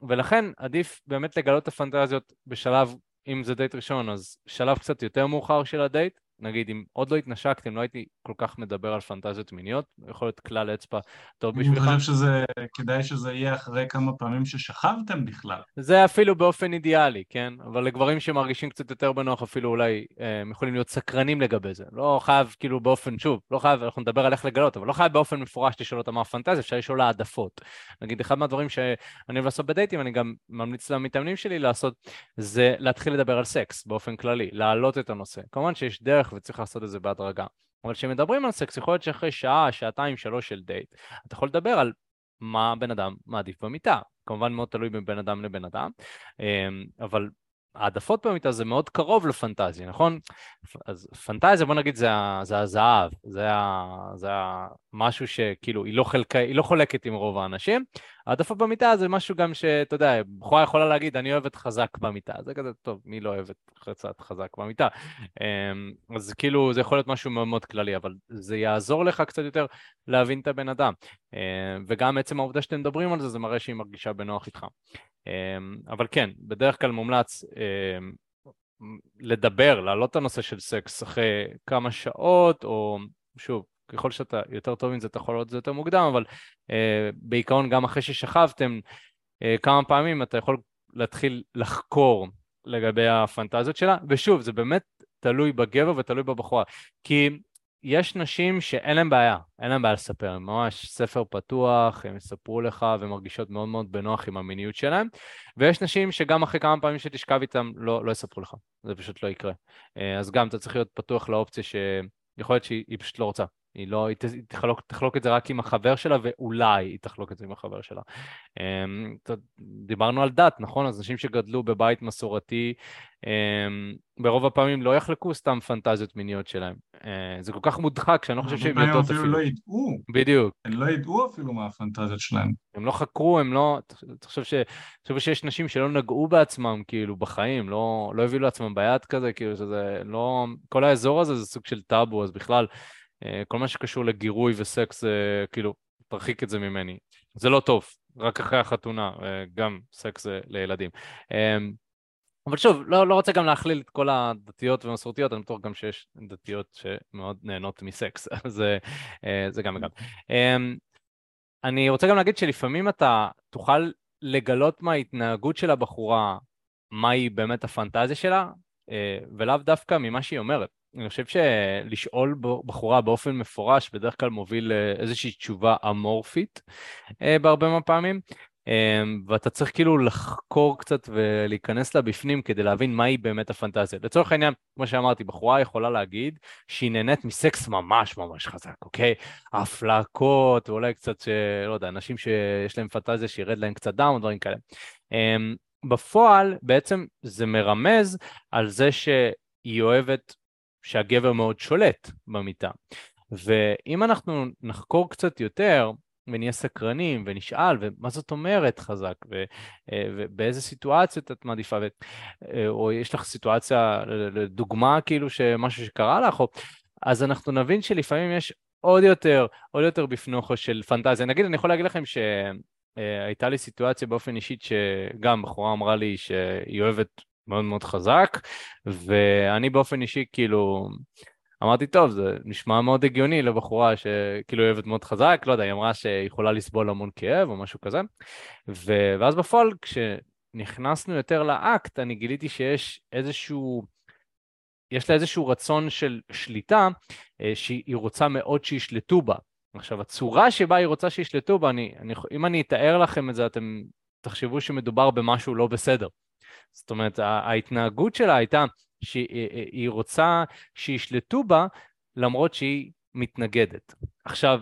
ולכן עדיף באמת לגלות את הפנטזיות בשלב, אם זה דייט ראשון, אז שלב קצת יותר מאוחר של הדייט, נגיד, אם עוד לא התנשקתם, לא הייתי כל כך מדבר על פנטזיות מיניות, יכול להיות כלל אצבע טוב בשבילך. אני חושב שזה, כדאי שזה יהיה אחרי כמה פעמים ששכבתם בכלל. זה אפילו באופן אידיאלי, כן? אבל לגברים שמרגישים קצת יותר בנוח, אפילו אולי אה, יכולים להיות סקרנים לגבי זה. לא חייב, כאילו, באופן, שוב, לא חייב, אנחנו נדבר על איך לגלות, אבל לא חייב באופן מפורש לשאול אותה מה הפנטזיה, אפשר לשאול העדפות. נגיד, אחד מהדברים שאני אוהב לעשות בדייטים, אני גם ממליץ למתאמנים שלי לעשות, זה להתחיל לדבר על סקס, באופן כללי, להעלות את הנושא. כמובן שיש דרך וצריך לעשות את זה בהדרגה. אבל כשמדברים על סקס, יכול להיות שאחרי שעה, שעתיים, שלוש של דייט, אתה יכול לדבר על מה בן אדם מעדיף במיטה. כמובן מאוד תלוי בין בן אדם לבן אדם, אבל העדפות במיטה זה מאוד קרוב לפנטזיה, נכון? אז פנטזיה, בוא נגיד, זה הזהב, זה משהו שכאילו היא לא חולקת עם רוב האנשים. העדפות במיטה זה משהו גם שאתה יודע, בחורה יכולה להגיד, אני אוהבת חזק במיטה. זה כזה, טוב, מי לא אוהבת חצת חזק במיטה? אז כאילו זה יכול להיות משהו מאוד מאוד כללי, אבל זה יעזור לך קצת יותר להבין את הבן אדם. וגם עצם העובדה שאתם מדברים על זה, זה מראה שהיא מרגישה בנוח איתך. אבל כן, בדרך כלל מומלץ לדבר, להעלות את הנושא של סקס אחרי כמה שעות, או שוב, ככל שאתה יותר טוב עם זה, אתה יכול להיות יותר מוקדם, אבל בעיקרון גם אחרי ששכבתם כמה פעמים, אתה יכול להתחיל לחקור לגבי הפנטזיות שלה, ושוב, זה באמת תלוי בגבר ותלוי בבחורה, כי יש נשים שאין להם בעיה, אין להם בעיה לספר, הם ממש ספר פתוח, הם יספרו לך ומרגישות מאוד מאוד בנוח עם המיניות שלהם, ויש נשים שגם אחרי כמה פעמים שתשכב איתם לא, לא יספרו לך, זה פשוט לא יקרה. אז גם אתה צריך להיות פתוח לאופציה שיכול להיות שהיא פשוט לא רוצה, היא, לא, היא תחלוק, תחלוק את זה רק עם החבר שלה, ואולי היא תחלוק את זה עם החבר שלה. דיברנו על דת, נכון? אז אנשים שגדלו בבית מסורתי, ברוב הפעמים לא יחלקו סתם פנטזיות מיניות שלהם. זה כל כך מודחק שאני לא חושב שהם יודעות אפילו. הם לא ידעו. בדיוק. הם לא ידעו אפילו מה הפנטזיות שלהם. הם לא חקרו, הם לא... אתה חושב ש... חושב שיש נשים שלא נגעו בעצמם, כאילו, בחיים, לא, לא הביאו לעצמם ביד כזה, כאילו, שזה לא... כל האזור הזה זה סוג של טאבו, אז בכלל... כל מה שקשור לגירוי וסקס, כאילו, תרחיק את זה ממני. זה לא טוב, רק אחרי החתונה, גם סקס לילדים. אבל שוב, לא, לא רוצה גם להכליל את כל הדתיות ומסורתיות, אני בטוח גם שיש דתיות שמאוד נהנות מסקס, אז זה גם וגם. אני רוצה גם להגיד שלפעמים אתה תוכל לגלות מההתנהגות של הבחורה, מהי באמת הפנטזיה שלה, ולאו דווקא ממה שהיא אומרת. אני חושב שלשאול בחורה באופן מפורש בדרך כלל מוביל איזושהי תשובה אמורפית בהרבה מהפעמים, ואתה צריך כאילו לחקור קצת ולהיכנס לה בפנים כדי להבין מהי באמת הפנטזיה. לצורך העניין, כמו שאמרתי, בחורה יכולה להגיד שהיא נהנית מסקס ממש ממש חזק, אוקיי? הפלקות, ואולי קצת, לא יודע, אנשים שיש להם פנטזיה שירד להם קצת דם, דברים כאלה. בפועל, בעצם זה מרמז על זה שהיא אוהבת שהגבר מאוד שולט במיטה. ואם אנחנו נחקור קצת יותר, ונהיה סקרנים, ונשאל, ומה זאת אומרת חזק, ובאיזה סיטואציות את מעדיפה, או יש לך סיטואציה, לדוגמה, כאילו, שמשהו שקרה לך, אז אנחנו נבין שלפעמים יש עוד יותר, עוד יותר בפנוחו של פנטזיה. נגיד, אני יכול להגיד לכם ש... הייתה לי סיטואציה באופן אישית, שגם בחורה אמרה לי שהיא אוהבת מאוד מאוד חזק, ואני באופן אישי כאילו, אמרתי טוב, זה נשמע מאוד הגיוני לבחורה שכאילו אוהבת מאוד חזק, לא יודע, היא אמרה שהיא יכולה לסבול המון כאב או משהו כזה, ו... ואז בפועל כשנכנסנו יותר לאקט, אני גיליתי שיש איזשהו, יש לה איזשהו רצון של שליטה, שהיא רוצה מאוד שישלטו בה. עכשיו, הצורה שבה היא רוצה שישלטו בה, אני, אני, אם אני אתאר לכם את זה, אתם תחשבו שמדובר במשהו לא בסדר. זאת אומרת, ההתנהגות שלה הייתה שהיא רוצה שישלטו בה, למרות שהיא מתנגדת. עכשיו,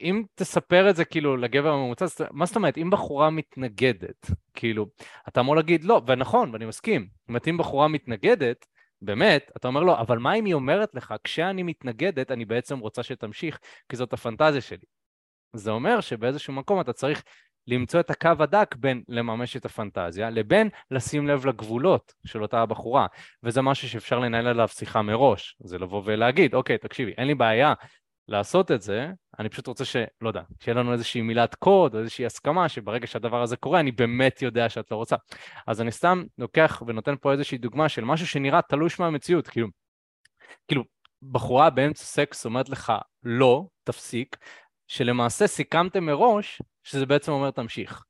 אם תספר את זה כאילו לגבר הממוצע, מה זאת אומרת, אם בחורה מתנגדת, כאילו, אתה אמור להגיד לא, ונכון, ואני מסכים, אם בחורה מתנגדת, באמת, אתה אומר לו, אבל מה אם היא אומרת לך, כשאני מתנגדת, אני בעצם רוצה שתמשיך, כי זאת הפנטזיה שלי. זה אומר שבאיזשהו מקום אתה צריך למצוא את הקו הדק בין לממש את הפנטזיה, לבין לשים לב לגבולות של אותה הבחורה, וזה משהו שאפשר לנהל עליו שיחה מראש, זה לבוא ולהגיד, אוקיי, תקשיבי, אין לי בעיה לעשות את זה, אני פשוט רוצה שלא יודע, שיהיה לנו איזושהי מילת קוד, או איזושהי הסכמה, שברגע שהדבר הזה קורה, אני באמת יודע שאת לא רוצה. אז אני סתם לוקח ונותן פה איזושהי דוגמה של משהו שנראה תלוש מהמציאות, כאילו, כאילו, בחורה באמצע סקס אומרת לך, לא, תפסיק, שלמעשה סיכמתם מראש, שזה בעצם אומר תמשיך,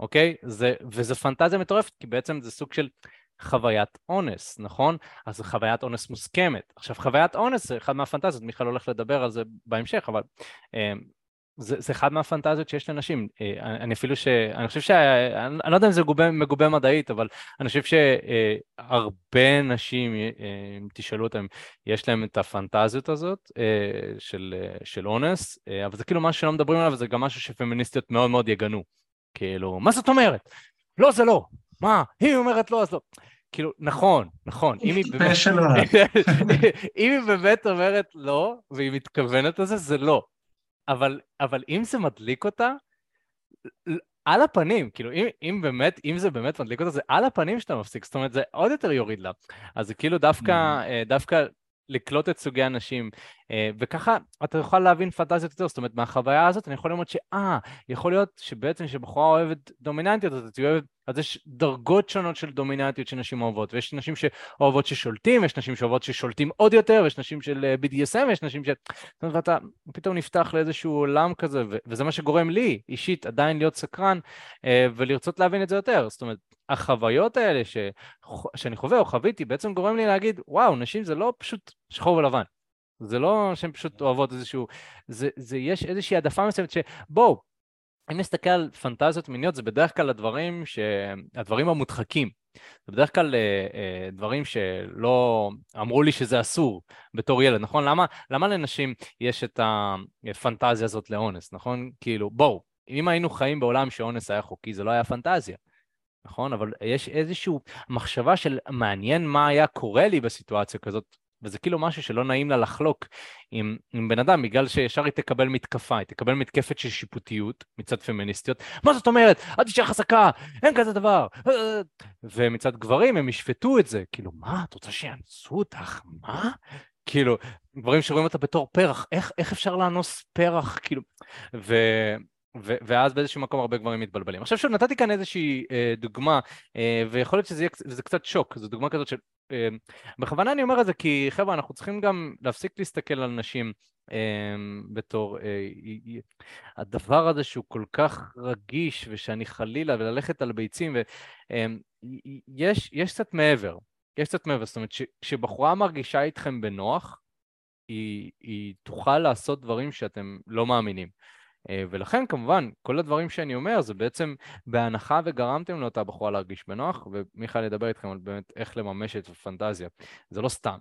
אוקיי? זה, וזה פנטזיה מטורפת, כי בעצם זה סוג של חוויית אונס, נכון? אז חוויית אונס מוסכמת. עכשיו, חוויית אונס זה אחד מהפנטזיות, מיכאל הולך לדבר על זה בהמשך, אבל אה, זה, זה אחד מהפנטזיות שיש לנשים. אה, אני אפילו ש... אני חושב ש... אני, אני לא יודע אם זה גובה, מגובה מדעית, אבל אני חושב שהרבה נשים, אה, תשאלו אותם, יש להם את הפנטזיות הזאת אה, של, אה, של אונס, אה, אבל זה כאילו משהו שלא מדברים עליו, וזה גם משהו שפמיניסטיות מאוד מאוד יגנו. כאילו, מה זאת אומרת? לא, זה לא. מה? היא אומרת לא, אז לא. כאילו, נכון, נכון. אם היא באמת אומרת לא, והיא מתכוונת לזה, זה לא. אבל אם זה מדליק אותה, על הפנים, כאילו, אם זה באמת מדליק אותה, זה על הפנים שאתה מפסיק, זאת אומרת, זה עוד יותר יוריד לה. אז זה כאילו דווקא לקלוט את סוגי האנשים, וככה אתה יכול להבין פנטזיות יותר, זאת אומרת, מהחוויה הזאת, אני יכול לומר שאה, יכול להיות שבעצם שבחורה אוהבת דומיננטיות, אז יש דרגות שונות של דומיננטיות שנשים אוהבות, ויש נשים שאוהבות ששולטים, ויש נשים שאוהבות ששולטים עוד יותר, ויש נשים של בי די אס אם, ויש נשים של... זאת אומרת, ואתה פתאום נפתח לאיזשהו עולם כזה, וזה מה שגורם לי, אישית, עדיין להיות סקרן, ולרצות להבין את זה יותר, זאת אומרת, החוויות האלה ש... שאני חווה או חוויתי, בעצם גורם לי להגיד, וואו, נשים זה לא פשוט שחור ולבן. זה לא שהן פשוט אוהבות איזשהו... זה, זה יש איזושהי עדפה מסוימת שבואו, אם נסתכל על פנטזיות מיניות, זה בדרך כלל הדברים, ש... הדברים המודחקים. זה בדרך כלל דברים שלא אמרו לי שזה אסור בתור ילד, נכון? למה, למה לנשים יש את הפנטזיה הזאת לאונס, נכון? כאילו, בואו, אם היינו חיים בעולם שאונס היה חוקי, זה לא היה פנטזיה. נכון? אבל יש איזושהי מחשבה של מעניין מה היה קורה לי בסיטואציה כזאת, וזה כאילו משהו שלא נעים לה לחלוק עם, עם בן אדם, בגלל שישר היא תקבל מתקפה, היא תקבל מתקפת של שיפוטיות מצד פמיניסטיות, מה זאת אומרת? את אישה חזקה, אין כזה דבר. ומצד גברים הם ישפטו את זה, כאילו מה? את רוצה שיאנסו אותך? מה? כאילו, גברים שרואים אותה בתור פרח, איך, איך אפשר לאנוס פרח? כאילו, ו... ו- ואז באיזשהו מקום הרבה גברים מתבלבלים. עכשיו שוב, נתתי כאן איזושהי אה, דוגמה, אה, ויכול להיות שזה יהיה, וזה קצת שוק, זו דוגמה כזאת של... אה, בכוונה אני אומר את זה, כי חבר'ה, אנחנו צריכים גם להפסיק להסתכל על נשים אה, בתור... אה, אה, הדבר הזה שהוא כל כך רגיש, ושאני חלילה, וללכת על ביצים, ויש אה, קצת מעבר, יש קצת מעבר, זאת אומרת, ש- שבחורה מרגישה איתכם בנוח, היא, היא תוכל לעשות דברים שאתם לא מאמינים. ולכן כמובן, כל הדברים שאני אומר, זה בעצם בהנחה וגרמתם לאותה בחורה להרגיש בנוח, ומיכאל ידבר איתכם על באמת איך לממש את הפנטזיה, זה לא סתם.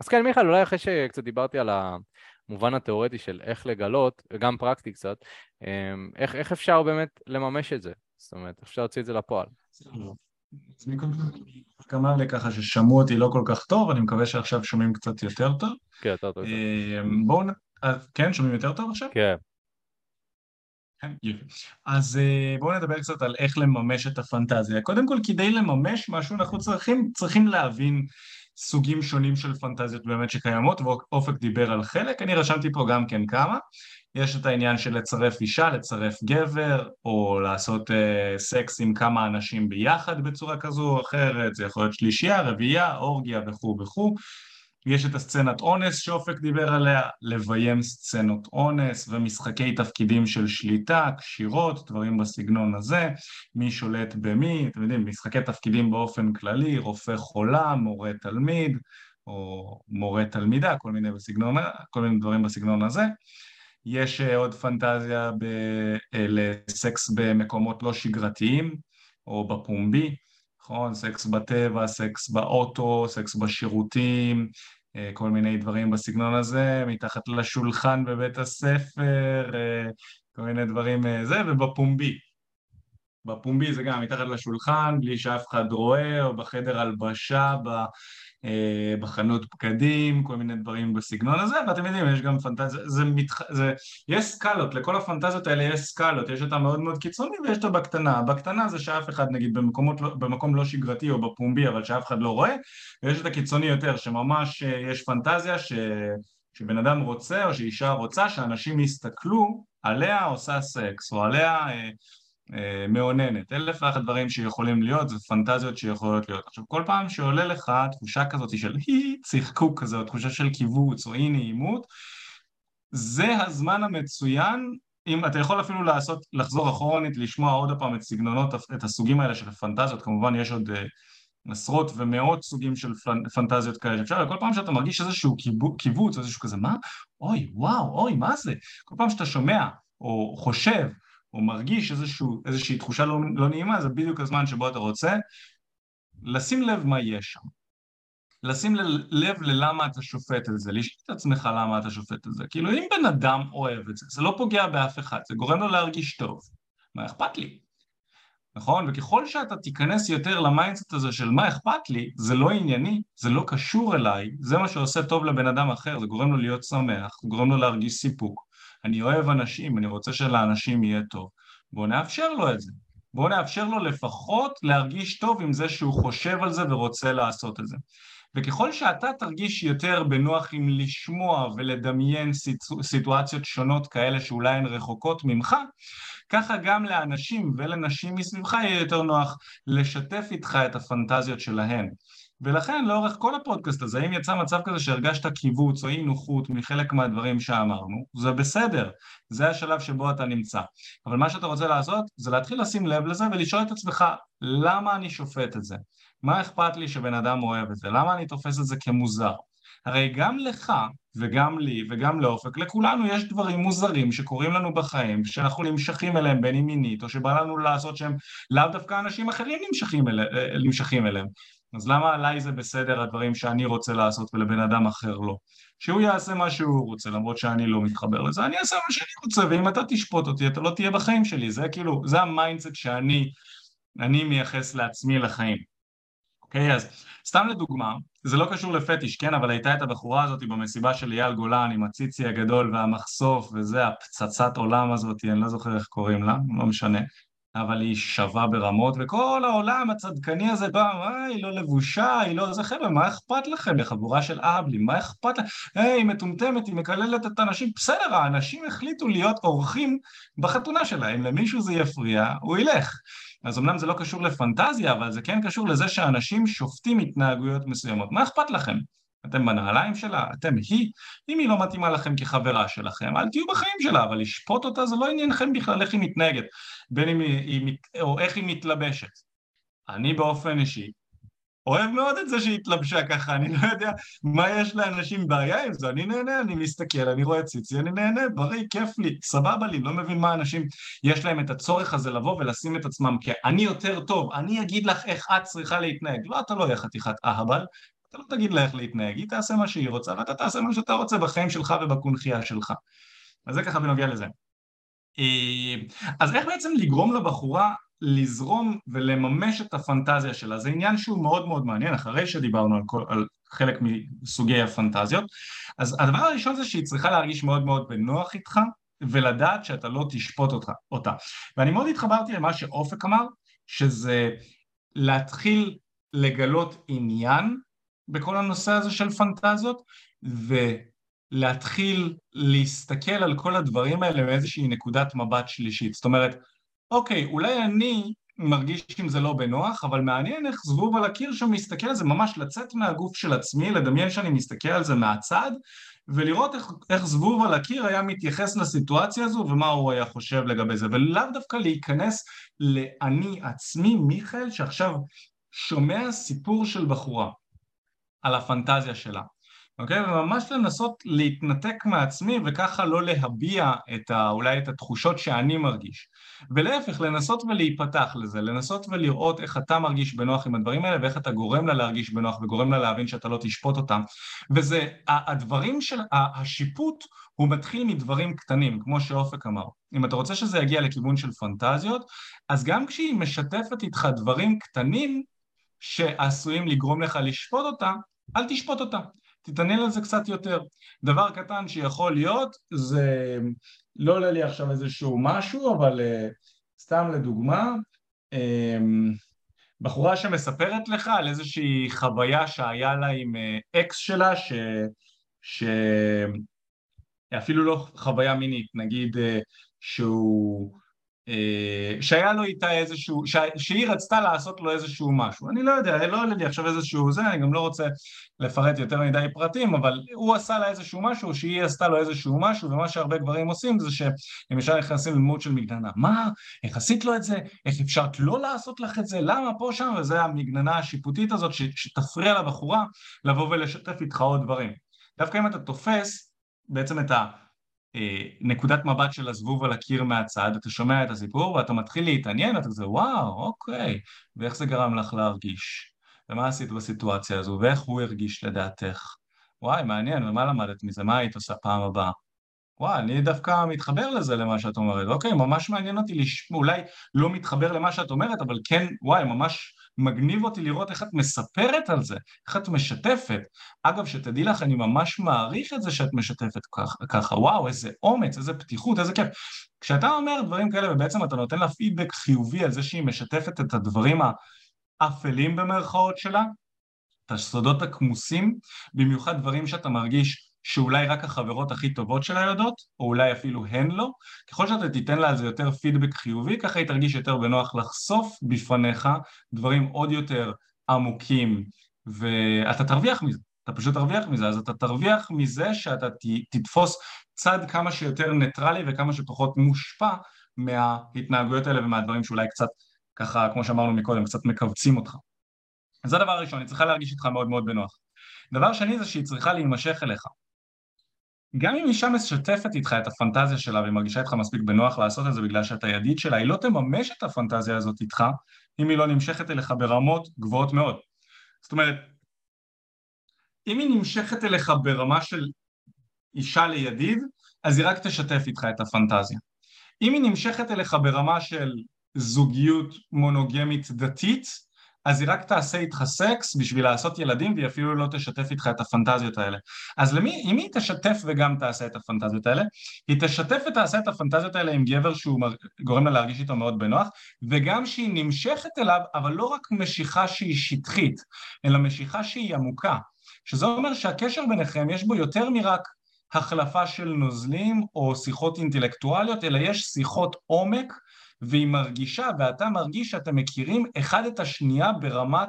אז כן, מיכאל, אולי אחרי שקצת דיברתי על המובן התיאורטי של איך לגלות, גם פרקטי קצת, איך, איך אפשר באמת לממש את זה? זאת אומרת, אפשר להוציא את זה לפועל. אז אני רק אמר לי ככה ששמעו אותי לא כל כך טוב, אני מקווה שעכשיו שומעים קצת יותר טוב. כן, יותר טוב. בואו, כן, שומעים יותר טוב עכשיו? כן. אז בואו נדבר קצת על איך לממש את הפנטזיה. קודם כל, כדי לממש משהו, אנחנו צריכים, צריכים להבין סוגים שונים של פנטזיות באמת שקיימות, ואופק דיבר על חלק, אני רשמתי פה גם כן כמה. יש את העניין של לצרף אישה, לצרף גבר, או לעשות אה, סקס עם כמה אנשים ביחד בצורה כזו או אחרת, זה יכול להיות שלישייה, רביעייה, אורגיה וכו' וכו'. יש את הסצנת אונס שאופק דיבר עליה, לביים סצנות אונס ומשחקי תפקידים של שליטה, קשירות, דברים בסגנון הזה, מי שולט במי, אתם יודעים, משחקי תפקידים באופן כללי, רופא חולה, מורה תלמיד, או מורה תלמידה, כל מיני, בסגנון, כל מיני דברים בסגנון הזה. יש עוד פנטזיה ב- לסקס במקומות לא שגרתיים, או בפומבי, נכון, סקס בטבע, סקס באוטו, סקס בשירותים, כל מיני דברים בסגנון הזה, מתחת לשולחן בבית הספר, כל מיני דברים זה, ובפומבי. בפומבי זה גם מתחת לשולחן, בלי שאף אחד רואה, או בחדר הלבשה, ב, אה, בחנות בגדים, כל מיני דברים בסגנון הזה, ואתם יודעים, יש גם פנטזיה, זה מתח... זה... יש סקלות, לכל הפנטזיות האלה יש סקלות, יש אותה מאוד מאוד קיצוני ויש אותה בקטנה, בקטנה זה שאף אחד נגיד במקומות, במקום לא שגרתי או בפומבי, אבל שאף אחד לא רואה, ויש אותה קיצוני יותר, שממש יש פנטזיה ש... שבן אדם רוצה או שאישה רוצה, שאנשים יסתכלו עליה עושה סקס, או עליה... מעוננת, אלף ואחת דברים שיכולים להיות, זה פנטזיות שיכולות להיות. עכשיו, כל פעם שעולה לך תחושה כזאת של צחקוק כזה, או תחושה של קיבוץ, או אי נעימות, זה הזמן המצוין, אם אתה יכול אפילו לעשות, לחזור אחרונית, לשמוע עוד הפעם את סגנונות, את הסוגים האלה של פנטזיות, כמובן יש עוד עשרות ומאות סוגים של פנטזיות כאלה, אפשר, כל פעם שאתה מרגיש איזשהו קיבוץ, או איזשהו כזה, מה? אוי, וואו, אוי, מה זה? כל פעם שאתה שומע, או חושב, או מרגיש איזשהו, איזושהי תחושה לא, לא נעימה, זה בדיוק הזמן שבו אתה רוצה לשים לב מה יש שם. לשים לב ללמה אתה שופט את זה, לשאול את עצמך למה אתה שופט את זה. כאילו אם בן אדם אוהב את זה, זה לא פוגע באף אחד, זה גורם לו להרגיש טוב. מה אכפת לי? נכון? וככל שאתה תיכנס יותר למיינדסט הזה של מה אכפת לי, זה לא ענייני, זה לא קשור אליי, זה מה שעושה טוב לבן אדם אחר, זה גורם לו להיות שמח, זה גורם לו להרגיש סיפוק. אני אוהב אנשים, אני רוצה שלאנשים יהיה טוב. בואו נאפשר לו את זה. בואו נאפשר לו לפחות להרגיש טוב עם זה שהוא חושב על זה ורוצה לעשות את זה. וככל שאתה תרגיש יותר בנוח עם לשמוע ולדמיין סיטואציות שונות כאלה שאולי הן רחוקות ממך, ככה גם לאנשים ולנשים מסביבך יהיה יותר נוח לשתף איתך את הפנטזיות שלהן. ולכן לאורך כל הפודקאסט הזה, אם יצא מצב כזה שהרגשת קיבוץ או אי נוחות מחלק מהדברים שאמרנו, זה בסדר, זה השלב שבו אתה נמצא. אבל מה שאתה רוצה לעשות זה להתחיל לשים לב לזה ולשאול את עצמך, למה אני שופט את זה? מה אכפת לי שבן אדם אוהב את זה? למה אני תופס את זה כמוזר? הרי גם לך וגם לי וגם לאופק, לכולנו יש דברים מוזרים שקורים לנו בחיים, שאנחנו נמשכים אליהם בין מינית, או שבא לנו לעשות שהם לאו דווקא אנשים אחרים נמשכים אלה, נמשכים אליהם. אז למה עליי זה בסדר הדברים שאני רוצה לעשות ולבן אדם אחר לא? שהוא יעשה מה שהוא רוצה, למרות שאני לא מתחבר לזה, אני אעשה מה שאני רוצה, ואם אתה תשפוט אותי, אתה לא תהיה בחיים שלי, זה כאילו, זה המיינדסט שאני, אני מייחס לעצמי לחיים. אוקיי, אז סתם לדוגמה, זה לא קשור לפטיש, כן, אבל הייתה את הבחורה הזאת במסיבה של אייל גולן, עם הציצי הגדול והמחשוף, וזה הפצצת עולם הזאת, אני לא זוכר איך קוראים לה, לא משנה. אבל היא שווה ברמות, וכל העולם הצדקני הזה בא, אה, היא לא לבושה, היא לא... זה חבר'ה, מה אכפת לכם? לחבורה של אבלים, מה אכפת לכם? אה, היא מטומטמת, היא מקללת את האנשים. בסדר, האנשים החליטו להיות אורחים בחתונה שלהם, למישהו זה יפריע, הוא ילך. אז אמנם זה לא קשור לפנטזיה, אבל זה כן קשור לזה שאנשים שופטים התנהגויות מסוימות. מה אכפת לכם? אתם בנעליים שלה, אתם היא, אם היא לא מתאימה לכם כחברה שלכם, אל תהיו בחיים שלה, אבל לשפוט אותה זה לא עניינכם בכלל איך היא מתנהגת, בין אם היא, או איך היא מתלבשת. אני באופן אישי, אוהב מאוד את זה שהיא התלבשה ככה, אני לא יודע מה יש לאנשים בעיה עם זה, אני נהנה, אני מסתכל, אני רואה ציצי, אני נהנה, בריא, כיף לי, סבבה לי, לא מבין מה אנשים, יש להם את הצורך הזה לבוא ולשים את עצמם, כי אני יותר טוב, אני אגיד לך איך את צריכה להתנהג, לא, אתה לא יהיה חתיכת אהבל, אתה לא תגיד לה איך להתנהג, היא תעשה מה שהיא רוצה, ואתה תעשה מה שאתה רוצה בחיים שלך ובקונחייה שלך. אז זה ככה בנוגע לזה. אז איך בעצם לגרום לבחורה לזרום ולממש את הפנטזיה שלה? זה עניין שהוא מאוד מאוד מעניין, אחרי שדיברנו על, כל, על חלק מסוגי הפנטזיות. אז הדבר הראשון זה שהיא צריכה להרגיש מאוד מאוד בנוח איתך, ולדעת שאתה לא תשפוט אותך, אותה. ואני מאוד התחברתי למה שאופק אמר, שזה להתחיל לגלות עניין, בכל הנושא הזה של פנטזיות, ולהתחיל להסתכל על כל הדברים האלה מאיזושהי נקודת מבט שלישית. זאת אומרת, אוקיי, אולי אני מרגיש אם זה לא בנוח, אבל מעניין איך זבוב על הקיר שמסתכל על זה, ממש לצאת מהגוף של עצמי, לדמיין שאני מסתכל על זה מהצד, ולראות איך, איך זבוב על הקיר היה מתייחס לסיטואציה הזו, ומה הוא היה חושב לגבי זה, ולאו דווקא להיכנס לאני עצמי, מיכאל, שעכשיו שומע סיפור של בחורה, על הפנטזיה שלה. אוקיי? וממש לנסות להתנתק מעצמי וככה לא להביע את ה, אולי את התחושות שאני מרגיש. ולהפך, לנסות ולהיפתח לזה, לנסות ולראות איך אתה מרגיש בנוח עם הדברים האלה, ואיך אתה גורם לה להרגיש בנוח וגורם לה להבין שאתה לא תשפוט אותם. וזה, הדברים של השיפוט הוא מתחיל מדברים קטנים, כמו שאופק אמר. אם אתה רוצה שזה יגיע לכיוון של פנטזיות, אז גם כשהיא משתפת איתך דברים קטנים שעשויים לגרום לך לשפוט אותה, אל תשפוט אותה. תתעניין על זה קצת יותר. דבר קטן שיכול להיות, זה לא עולה לי עכשיו איזשהו משהו, אבל uh, סתם לדוגמה, um, בחורה שמספרת לך על איזושהי חוויה שהיה לה עם uh, אקס שלה, ש... ש... אפילו לא חוויה מינית, נגיד uh, שהוא... שהיה לו איתה איזשהו, שהיא רצתה לעשות לו איזשהו משהו, אני לא יודע, לא עולה לי עכשיו איזשהו זה, אני גם לא רוצה לפרט יותר מדי פרטים, אבל הוא עשה לה איזשהו משהו, שהיא עשתה לו איזשהו משהו, ומה שהרבה גברים עושים זה שהם ישר נכנסים למוד של מגננה, מה? איך עשית לו את זה? איך אפשרת לא לעשות לך את זה? למה פה שם? וזו המגננה השיפוטית הזאת שתפריע לבחורה לבוא ולשתף איתך עוד דברים. דווקא אם אתה תופס בעצם את ה... נקודת מבט של הזבוב על הקיר מהצד, אתה שומע את הסיפור ואתה מתחיל להתעניין, אתה כזה וואו, אוקיי, ואיך זה גרם לך להרגיש? ומה עשית בסיטואציה הזו? ואיך הוא הרגיש לדעתך? וואי, מעניין, ומה למדת מזה? מה היית עושה פעם הבאה? וואי, אני דווקא מתחבר לזה למה שאת אומרת, אוקיי, ממש מעניין אותי, לש... אולי לא מתחבר למה שאת אומרת, אבל כן, וואי, ממש מגניב אותי לראות איך את מספרת על זה, איך את משתפת. אגב, שתדעי לך, אני ממש מעריך את זה שאת משתפת ככה, וואו, איזה אומץ, איזה פתיחות, איזה כיף. כשאתה אומר דברים כאלה, ובעצם אתה נותן לה פידבק חיובי על זה שהיא משתפת את הדברים האפלים במרכאות שלה, את הסודות הכמוסים, במיוחד דברים שאתה מרגיש שאולי רק החברות הכי טובות שלה יודעות, או אולי אפילו הן לא, ככל שאתה תיתן לה על זה יותר פידבק חיובי, ככה היא תרגיש יותר בנוח לחשוף בפניך דברים עוד יותר עמוקים, ואתה תרוויח מזה, אתה פשוט תרוויח מזה, אז אתה תרוויח מזה שאתה תתפוס צד כמה שיותר ניטרלי וכמה שפחות מושפע מההתנהגויות האלה ומהדברים שאולי קצת ככה, כמו שאמרנו מקודם, קצת מקבצים אותך. אז זה הדבר הראשון, אני צריכה להרגיש איתך מאוד מאוד בנוח. דבר שני זה שהיא צריכה להימשך אליך. גם אם אישה משתפת איתך את הפנטזיה שלה ומרגישה איתך מספיק בנוח לעשות את זה בגלל שאתה ידיד שלה, היא לא תממש את הפנטזיה הזאת איתך אם היא לא נמשכת אליך ברמות גבוהות מאוד. זאת אומרת, אם היא נמשכת אליך ברמה של אישה לידיד, אז היא רק תשתף איתך את הפנטזיה. אם היא נמשכת אליך ברמה של זוגיות מונוגמית דתית, אז היא רק תעשה איתך סקס בשביל לעשות ילדים, והיא אפילו לא תשתף איתך את הפנטזיות האלה. אז למי, אם היא תשתף וגם תעשה את הפנטזיות האלה, היא תשתף ותעשה את הפנטזיות האלה עם גבר שהוא גורם לה להרגיש איתו מאוד בנוח, וגם שהיא נמשכת אליו, אבל לא רק משיכה שהיא שטחית, אלא משיכה שהיא עמוקה. שזה אומר שהקשר ביניכם יש בו יותר מרק החלפה של נוזלים או שיחות אינטלקטואליות, אלא יש שיחות עומק, והיא מרגישה, ואתה מרגיש שאתם מכירים אחד את השנייה ברמת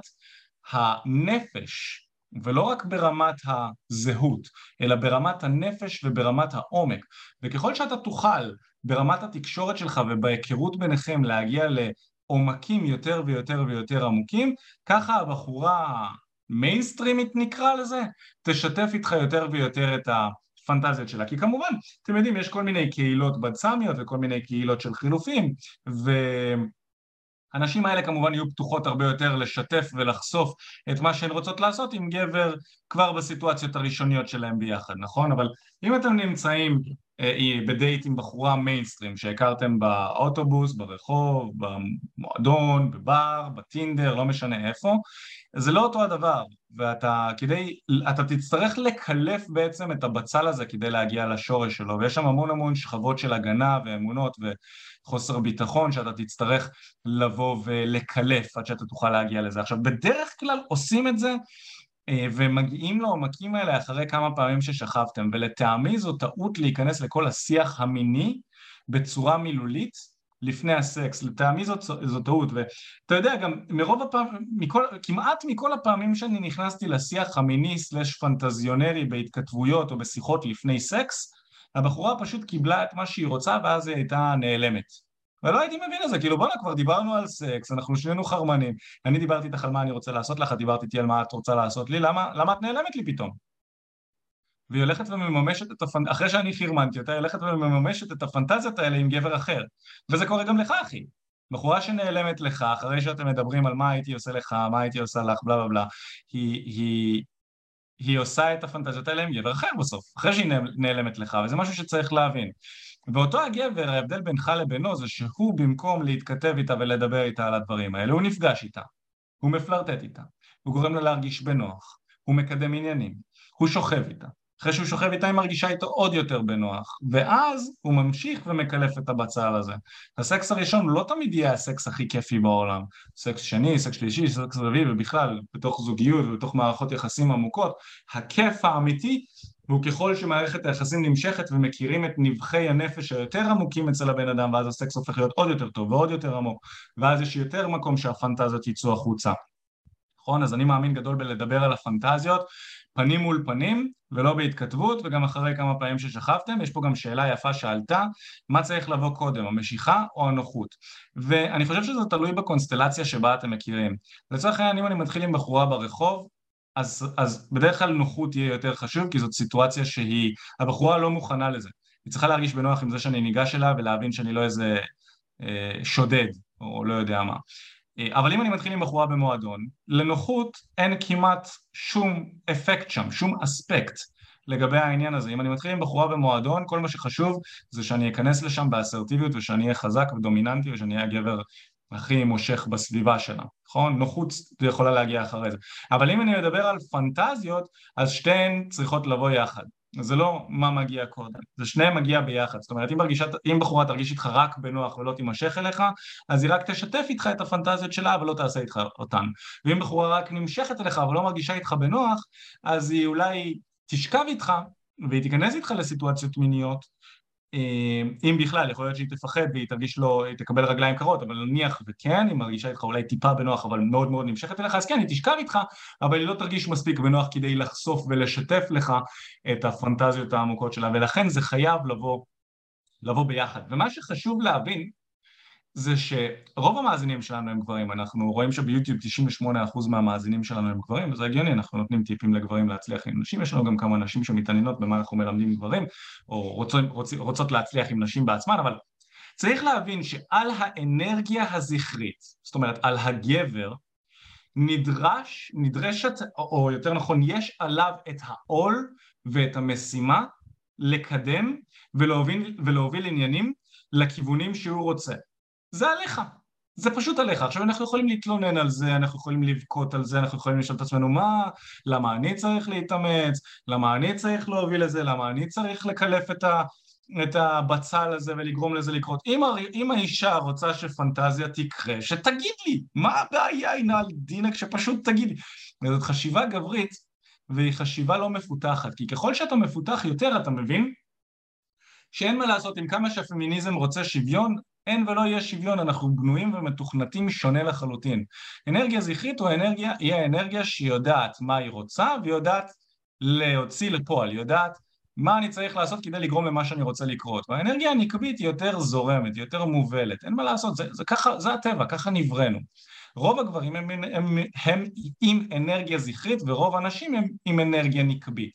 הנפש, ולא רק ברמת הזהות, אלא ברמת הנפש וברמת העומק. וככל שאתה תוכל ברמת התקשורת שלך ובהיכרות ביניכם להגיע לעומקים יותר ויותר ויותר עמוקים, ככה הבחורה המיינסטרימית נקרא לזה, תשתף איתך יותר ויותר את ה... פנטזיות שלה, כי כמובן, אתם יודעים, יש כל מיני קהילות בצמיות וכל מיני קהילות של חילופים, ואנשים האלה כמובן יהיו פתוחות הרבה יותר לשתף ולחשוף את מה שהן רוצות לעשות עם גבר כבר בסיטואציות הראשוניות שלהם ביחד, נכון? אבל אם אתם נמצאים בדייט עם בחורה מיינסטרים שהכרתם באוטובוס, ברחוב, במועדון, בבר, בטינדר, לא משנה איפה, זה לא אותו הדבר, ואתה כדי, אתה תצטרך לקלף בעצם את הבצל הזה כדי להגיע לשורש שלו, ויש שם המון המון שכבות של הגנה ואמונות וחוסר ביטחון שאתה תצטרך לבוא ולקלף עד שאתה תוכל להגיע לזה. עכשיו, בדרך כלל עושים את זה, ומגיעים לעומקים האלה אחרי כמה פעמים ששכבתם, ולטעמי זו טעות להיכנס לכל השיח המיני בצורה מילולית לפני הסקס, לטעמי זו, זו טעות, ואתה יודע גם מרוב הפעמים, מכל, כמעט מכל הפעמים שאני נכנסתי לשיח המיני סלש פנטזיונרי בהתכתבויות או בשיחות לפני סקס, הבחורה פשוט קיבלה את מה שהיא רוצה ואז היא הייתה נעלמת. ולא הייתי מבין את זה, כאילו בוא'נה, כבר דיברנו על סקס, אנחנו שנינו חרמנים, אני דיברתי איתך על מה אני רוצה לעשות לך, דיברתי איתי על מה את רוצה לעשות לי, למה, למה את נעלמת לי פתאום? והיא הולכת ומממשת את הפנטזיות, אחרי שאני חירמנתי אותה, היא הולכת ומממשת את הפנטזיות האלה עם גבר אחר. וזה קורה גם לך, אחי. בחורה שנעלמת לך, אחרי שאתם מדברים על מה הייתי עושה לך, מה הייתי עושה לך, בלה בלה בלה, היא, היא, היא עושה את הפנטזיות האלה עם גבר אחר בסוף, אחרי שהיא נעלמת לך, וזה משהו שצריך להבין. ואותו הגבר, ההבדל בינך לבינו, זה שהוא במקום להתכתב איתה ולדבר איתה על הדברים האלה, הוא נפגש איתה, הוא מפלרטט איתה, הוא גורם לה להרגיש בנוח, הוא מקדם עניינים, הוא שוכב איתה. אחרי שהוא שוכב איתה, היא מרגישה איתו עוד יותר בנוח, ואז הוא ממשיך ומקלף את הבצל הזה. הסקס הראשון לא תמיד יהיה הסקס הכי כיפי בעולם. סקס שני, סקס שלישי, סקס רביעי, ובכלל, בתוך זוגיות ובתוך מערכות יחסים עמוקות, הכיף האמיתי הוא ככל שמערכת היחסים נמשכת ומכירים את נבחי הנפש היותר עמוקים אצל הבן אדם, ואז הסקס הופך להיות עוד יותר טוב ועוד יותר עמוק, ואז יש יותר מקום שהפנטזיות ייצאו החוצה. נכון? אז אני מאמין גדול בלדבר על הפנטזיות, פנים מול פנים, ולא בהתכתבות, וגם אחרי כמה פעמים ששכבתם, יש פה גם שאלה יפה שעלתה, מה צריך לבוא קודם, המשיכה או הנוחות? ואני חושב שזה תלוי בקונסטלציה שבה אתם מכירים. לצורך העניין, אם אני מתחיל עם בחורה ברחוב, אז, אז בדרך כלל נוחות יהיה יותר חשוב, כי זאת סיטואציה שהיא, הבחורה לא מוכנה לזה. היא צריכה להרגיש בנוח עם זה שאני ניגש אליה, ולהבין שאני לא איזה אה, שודד, או לא יודע מה. אבל אם אני מתחיל עם בחורה במועדון, לנוחות אין כמעט שום אפקט שם, שום אספקט לגבי העניין הזה. אם אני מתחיל עם בחורה במועדון, כל מה שחשוב זה שאני אכנס לשם באסרטיביות, ושאני אהיה חזק ודומיננטי, ושאני אהיה הגבר הכי מושך בסביבה שלה. נכון? נוחות יכולה להגיע אחרי זה. אבל אם אני מדבר על פנטזיות, אז שתיהן צריכות לבוא יחד. זה לא מה מגיע קודם, זה שניהם מגיע ביחד. זאת אומרת, אם, ברגישת, אם בחורה תרגיש איתך רק בנוח ולא תימשך אליך, אז היא רק תשתף איתך את הפנטזיות שלה, אבל לא תעשה איתך אותן. ואם בחורה רק נמשכת אליך, אבל לא מרגישה איתך בנוח, אז היא אולי תשכב איתך, והיא תיכנס איתך לסיטואציות מיניות, אם בכלל, יכול להיות שהיא תפחד והיא תרגיש לא, היא תקבל רגליים קרות, אבל נניח וכן, היא מרגישה איתך אולי טיפה בנוח, אבל מאוד מאוד נמשכת אליך, אז כן, היא תשכב איתך, אבל היא לא תרגיש מספיק בנוח כדי לחשוף ולשתף לך את הפנטזיות העמוקות שלה, ולכן זה חייב לבוא, לבוא ביחד. ומה שחשוב להבין, זה שרוב המאזינים שלנו הם גברים, אנחנו רואים שביוטיוב תשעים ושמונה אחוז מהמאזינים שלנו הם גברים, וזה הגיוני, אנחנו נותנים טיפים לגברים להצליח עם נשים, יש לנו גם כמה נשים שמתעניינות במה אנחנו מלמדים גברים, או רוצות, רוצות, רוצות להצליח עם נשים בעצמן, אבל צריך להבין שעל האנרגיה הזכרית, זאת אומרת על הגבר, נדרש, נדרשת, או יותר נכון, יש עליו את העול ואת המשימה לקדם ולהוביל, ולהוביל עניינים לכיוונים שהוא רוצה. זה עליך, זה פשוט עליך. עכשיו אנחנו יכולים להתלונן על זה, אנחנו יכולים לבכות על זה, אנחנו יכולים לשאול את עצמנו מה, למה אני צריך להתאמץ, למה אני צריך להוביל לזה, למה אני צריך לקלף את, ה, את הבצל הזה ולגרום לזה לקרות. אם, אם האישה רוצה שפנטזיה תקרה, שתגיד לי, מה הבעיה הנה על דינק שפשוט תגיד לי. זאת חשיבה גברית, והיא חשיבה לא מפותחת, כי ככל שאתה מפותח יותר, אתה מבין שאין מה לעשות, עם כמה שהפמיניזם רוצה שוויון, אין ולא יהיה שוויון, אנחנו בנויים ומתוכנתים שונה לחלוטין. אנרגיה זכרית היא האנרגיה שיודעת מה היא רוצה, ויודעת להוציא לפועל, יודעת מה אני צריך לעשות כדי לגרום למה שאני רוצה לקרות. והאנרגיה הנקבית היא יותר זורמת, היא יותר מובלת, אין מה לעשות, זה, זה, ככה, זה הטבע, ככה נברנו. רוב הגברים הם, הם, הם, הם עם אנרגיה זכרית, ורוב הנשים הם עם אנרגיה נקבית.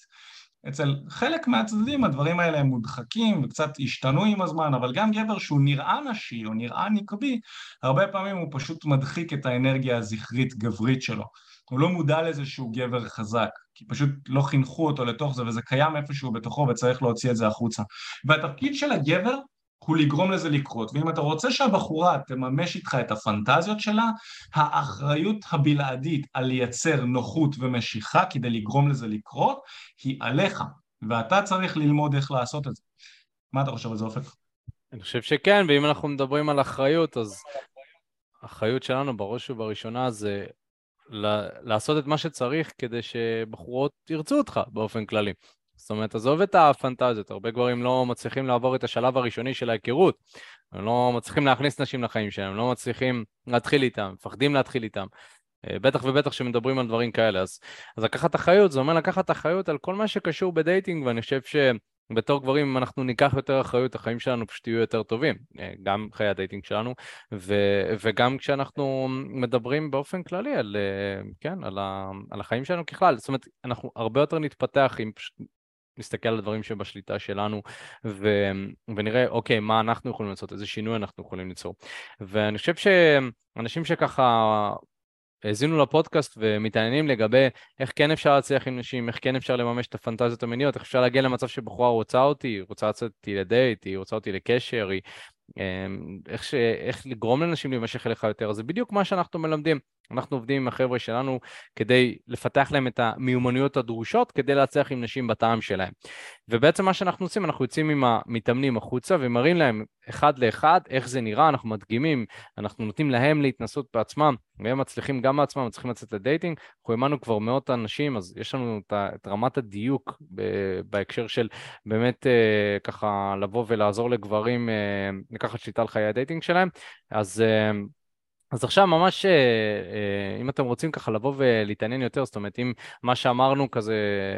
אצל חלק מהצדדים הדברים האלה הם מודחקים וקצת השתנו עם הזמן, אבל גם גבר שהוא נראה נשי או נראה נקבי, הרבה פעמים הוא פשוט מדחיק את האנרגיה הזכרית גברית שלו. הוא לא מודע לזה שהוא גבר חזק, כי פשוט לא חינכו אותו לתוך זה, וזה קיים איפשהו בתוכו וצריך להוציא את זה החוצה. והתפקיד של הגבר הוא לגרום לזה לקרות, ואם אתה רוצה שהבחורה תממש איתך את הפנטזיות שלה, האחריות הבלעדית על לייצר נוחות ומשיכה כדי לגרום לזה לקרות, היא עליך, ואתה צריך ללמוד איך לעשות את זה. מה אתה חושב על זה, אופק? אני חושב שכן, ואם אנחנו מדברים על אחריות, אז האחריות שלנו בראש ובראשונה זה לעשות את מה שצריך כדי שבחורות ירצו אותך באופן כללי. זאת אומרת, עזוב את הפנטזיות, הרבה גברים לא מצליחים לעבור את השלב הראשוני של ההיכרות, הם לא מצליחים להכניס נשים לחיים שלהם, הם לא מצליחים להתחיל איתם, מפחדים להתחיל איתם, בטח ובטח שמדברים על דברים כאלה, אז, אז לקחת אחריות, זה אומר לקחת אחריות על כל מה שקשור בדייטינג, ואני חושב שבתור גברים, אם אנחנו ניקח יותר אחריות, החיים שלנו פשוט יהיו יותר טובים, גם חיי הדייטינג שלנו, ו, וגם כשאנחנו מדברים באופן כללי על, כן, על, ה, על החיים שלנו ככלל, זאת אומרת, אנחנו הרבה יותר נתפתח עם פשוט נסתכל על הדברים שבשליטה שלנו, ו... ונראה, אוקיי, מה אנחנו יכולים לעשות, איזה שינוי אנחנו יכולים ליצור. ואני חושב שאנשים שככה האזינו לפודקאסט ומתעניינים לגבי איך כן אפשר להצליח עם נשים, איך כן אפשר לממש את הפנטזיות המיניות, איך אפשר להגיע למצב שבחורה רוצה אותי, רוצה לצאת לדייט, היא רוצה אותי לקשר, היא... איך, ש... איך לגרום לנשים להימשך אליך יותר. זה בדיוק מה שאנחנו מלמדים. אנחנו עובדים עם החבר'ה שלנו כדי לפתח להם את המיומנויות הדרושות, כדי להצליח עם נשים בטעם שלהם. ובעצם מה שאנחנו עושים, אנחנו יוצאים עם המתאמנים החוצה ומראים להם אחד לאחד איך זה נראה, אנחנו מדגימים, אנחנו נותנים להם להתנסות בעצמם, והם מצליחים גם בעצמם, מצליחים לצאת לדייטינג. אנחנו אימנו כבר מאות אנשים, אז יש לנו את רמת הדיוק בהקשר של באמת ככה לבוא ולעזור לגברים לקחת שליטה על חיי הדייטינג שלהם. אז... אז עכשיו ממש, אם אתם רוצים ככה לבוא ולהתעניין יותר, זאת אומרת, אם מה שאמרנו כזה,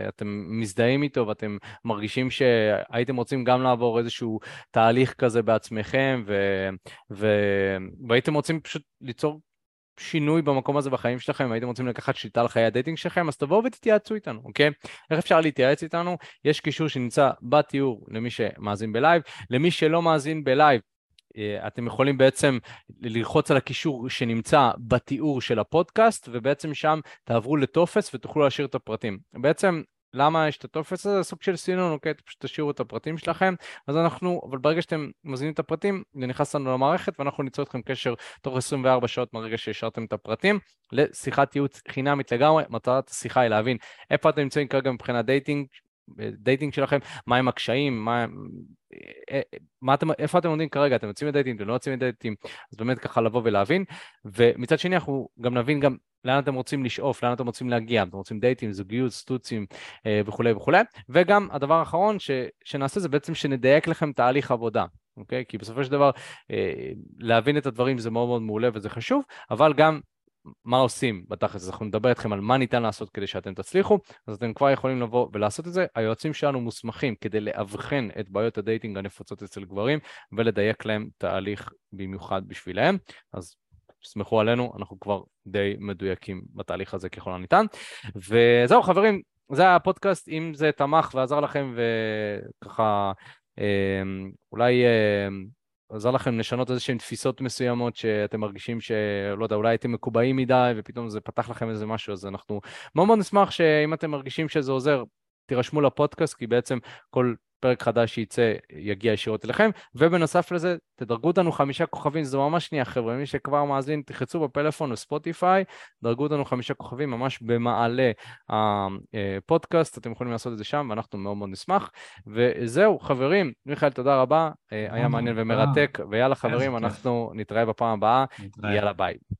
אתם מזדהים איתו ואתם מרגישים שהייתם רוצים גם לעבור איזשהו תהליך כזה בעצמכם, ו... ו... והייתם רוצים פשוט ליצור שינוי במקום הזה בחיים שלכם, הייתם רוצים לקחת שליטה על חיי הדייטינג שלכם, אז תבואו ותתייעצו איתנו, אוקיי? איך אפשר להתייעץ איתנו? יש קישור שנמצא בתיאור למי שמאזין בלייב, למי שלא מאזין בלייב, אתם יכולים בעצם ללחוץ על הקישור שנמצא בתיאור של הפודקאסט, ובעצם שם תעברו לטופס ותוכלו להשאיר את הפרטים. בעצם למה יש את הטופס הזה? סוג של סינון, אוקיי, פשוט תשאירו את הפרטים שלכם, אז אנחנו, אבל ברגע שאתם מזינים את הפרטים, זה נכנס לנו למערכת, ואנחנו ניצור אתכם קשר תוך עשרים וארבע שעות מרגע שהשארתם את הפרטים, לשיחת ייעוץ חינמית לגמרי. מטרת השיחה היא להבין איפה אתם נמצאים כרגע מבחינת דייטינג, דייטינג שלכם, מה הם הקשיים, מה, מה אתם, איפה אתם עומדים כרגע, אתם יוצאים לדייטים, אתם לא יוצאים לדייטים, אז באמת ככה לבוא ולהבין. ומצד שני אנחנו גם נבין גם לאן אתם רוצים לשאוף, לאן אתם רוצים להגיע, אתם רוצים דייטים, זוגיות, סטוצים וכולי וכולי. וגם הדבר האחרון ש, שנעשה זה בעצם שנדייק לכם תהליך עבודה. אוקיי? כי בסופו של דבר להבין את הדברים זה מאוד מאוד מעולה וזה חשוב, אבל גם מה עושים בתכלס, אנחנו נדבר אתכם על מה ניתן לעשות כדי שאתם תצליחו, אז אתם כבר יכולים לבוא ולעשות את זה. היועצים שלנו מוסמכים כדי לאבחן את בעיות הדייטינג הנפוצות אצל גברים, ולדייק להם תהליך במיוחד בשבילהם, אז תסמכו עלינו, אנחנו כבר די מדויקים בתהליך הזה ככל הניתן. וזהו חברים, זה הפודקאסט, אם זה תמך ועזר לכם וככה אולי... עזר לכם לשנות איזשהן תפיסות מסוימות שאתם מרגישים שלא יודע, אולי הייתם מקובעים מדי ופתאום זה פתח לכם איזה משהו, אז אנחנו מאוד מאוד נשמח שאם אתם מרגישים שזה עוזר, תירשמו לפודקאסט, כי בעצם כל פרק חדש שייצא יגיע ישירות אליכם, ובנוסף לזה תדרגו אותנו חמישה כוכבים, זו ממש שנייה חבר'ה, מי שכבר מאזין תחצו בפלאפון וספוטיפיי, דרגו אותנו חמישה כוכבים ממש במעלה הפודקאסט, אתם יכולים לעשות את זה שם ואנחנו מאוד מאוד נשמח. וזהו חברים, מיכאל תודה רבה, היה מעניין ומרתק, ויאללה חברים אנחנו נתראה בפעם הבאה, יאללה ביי.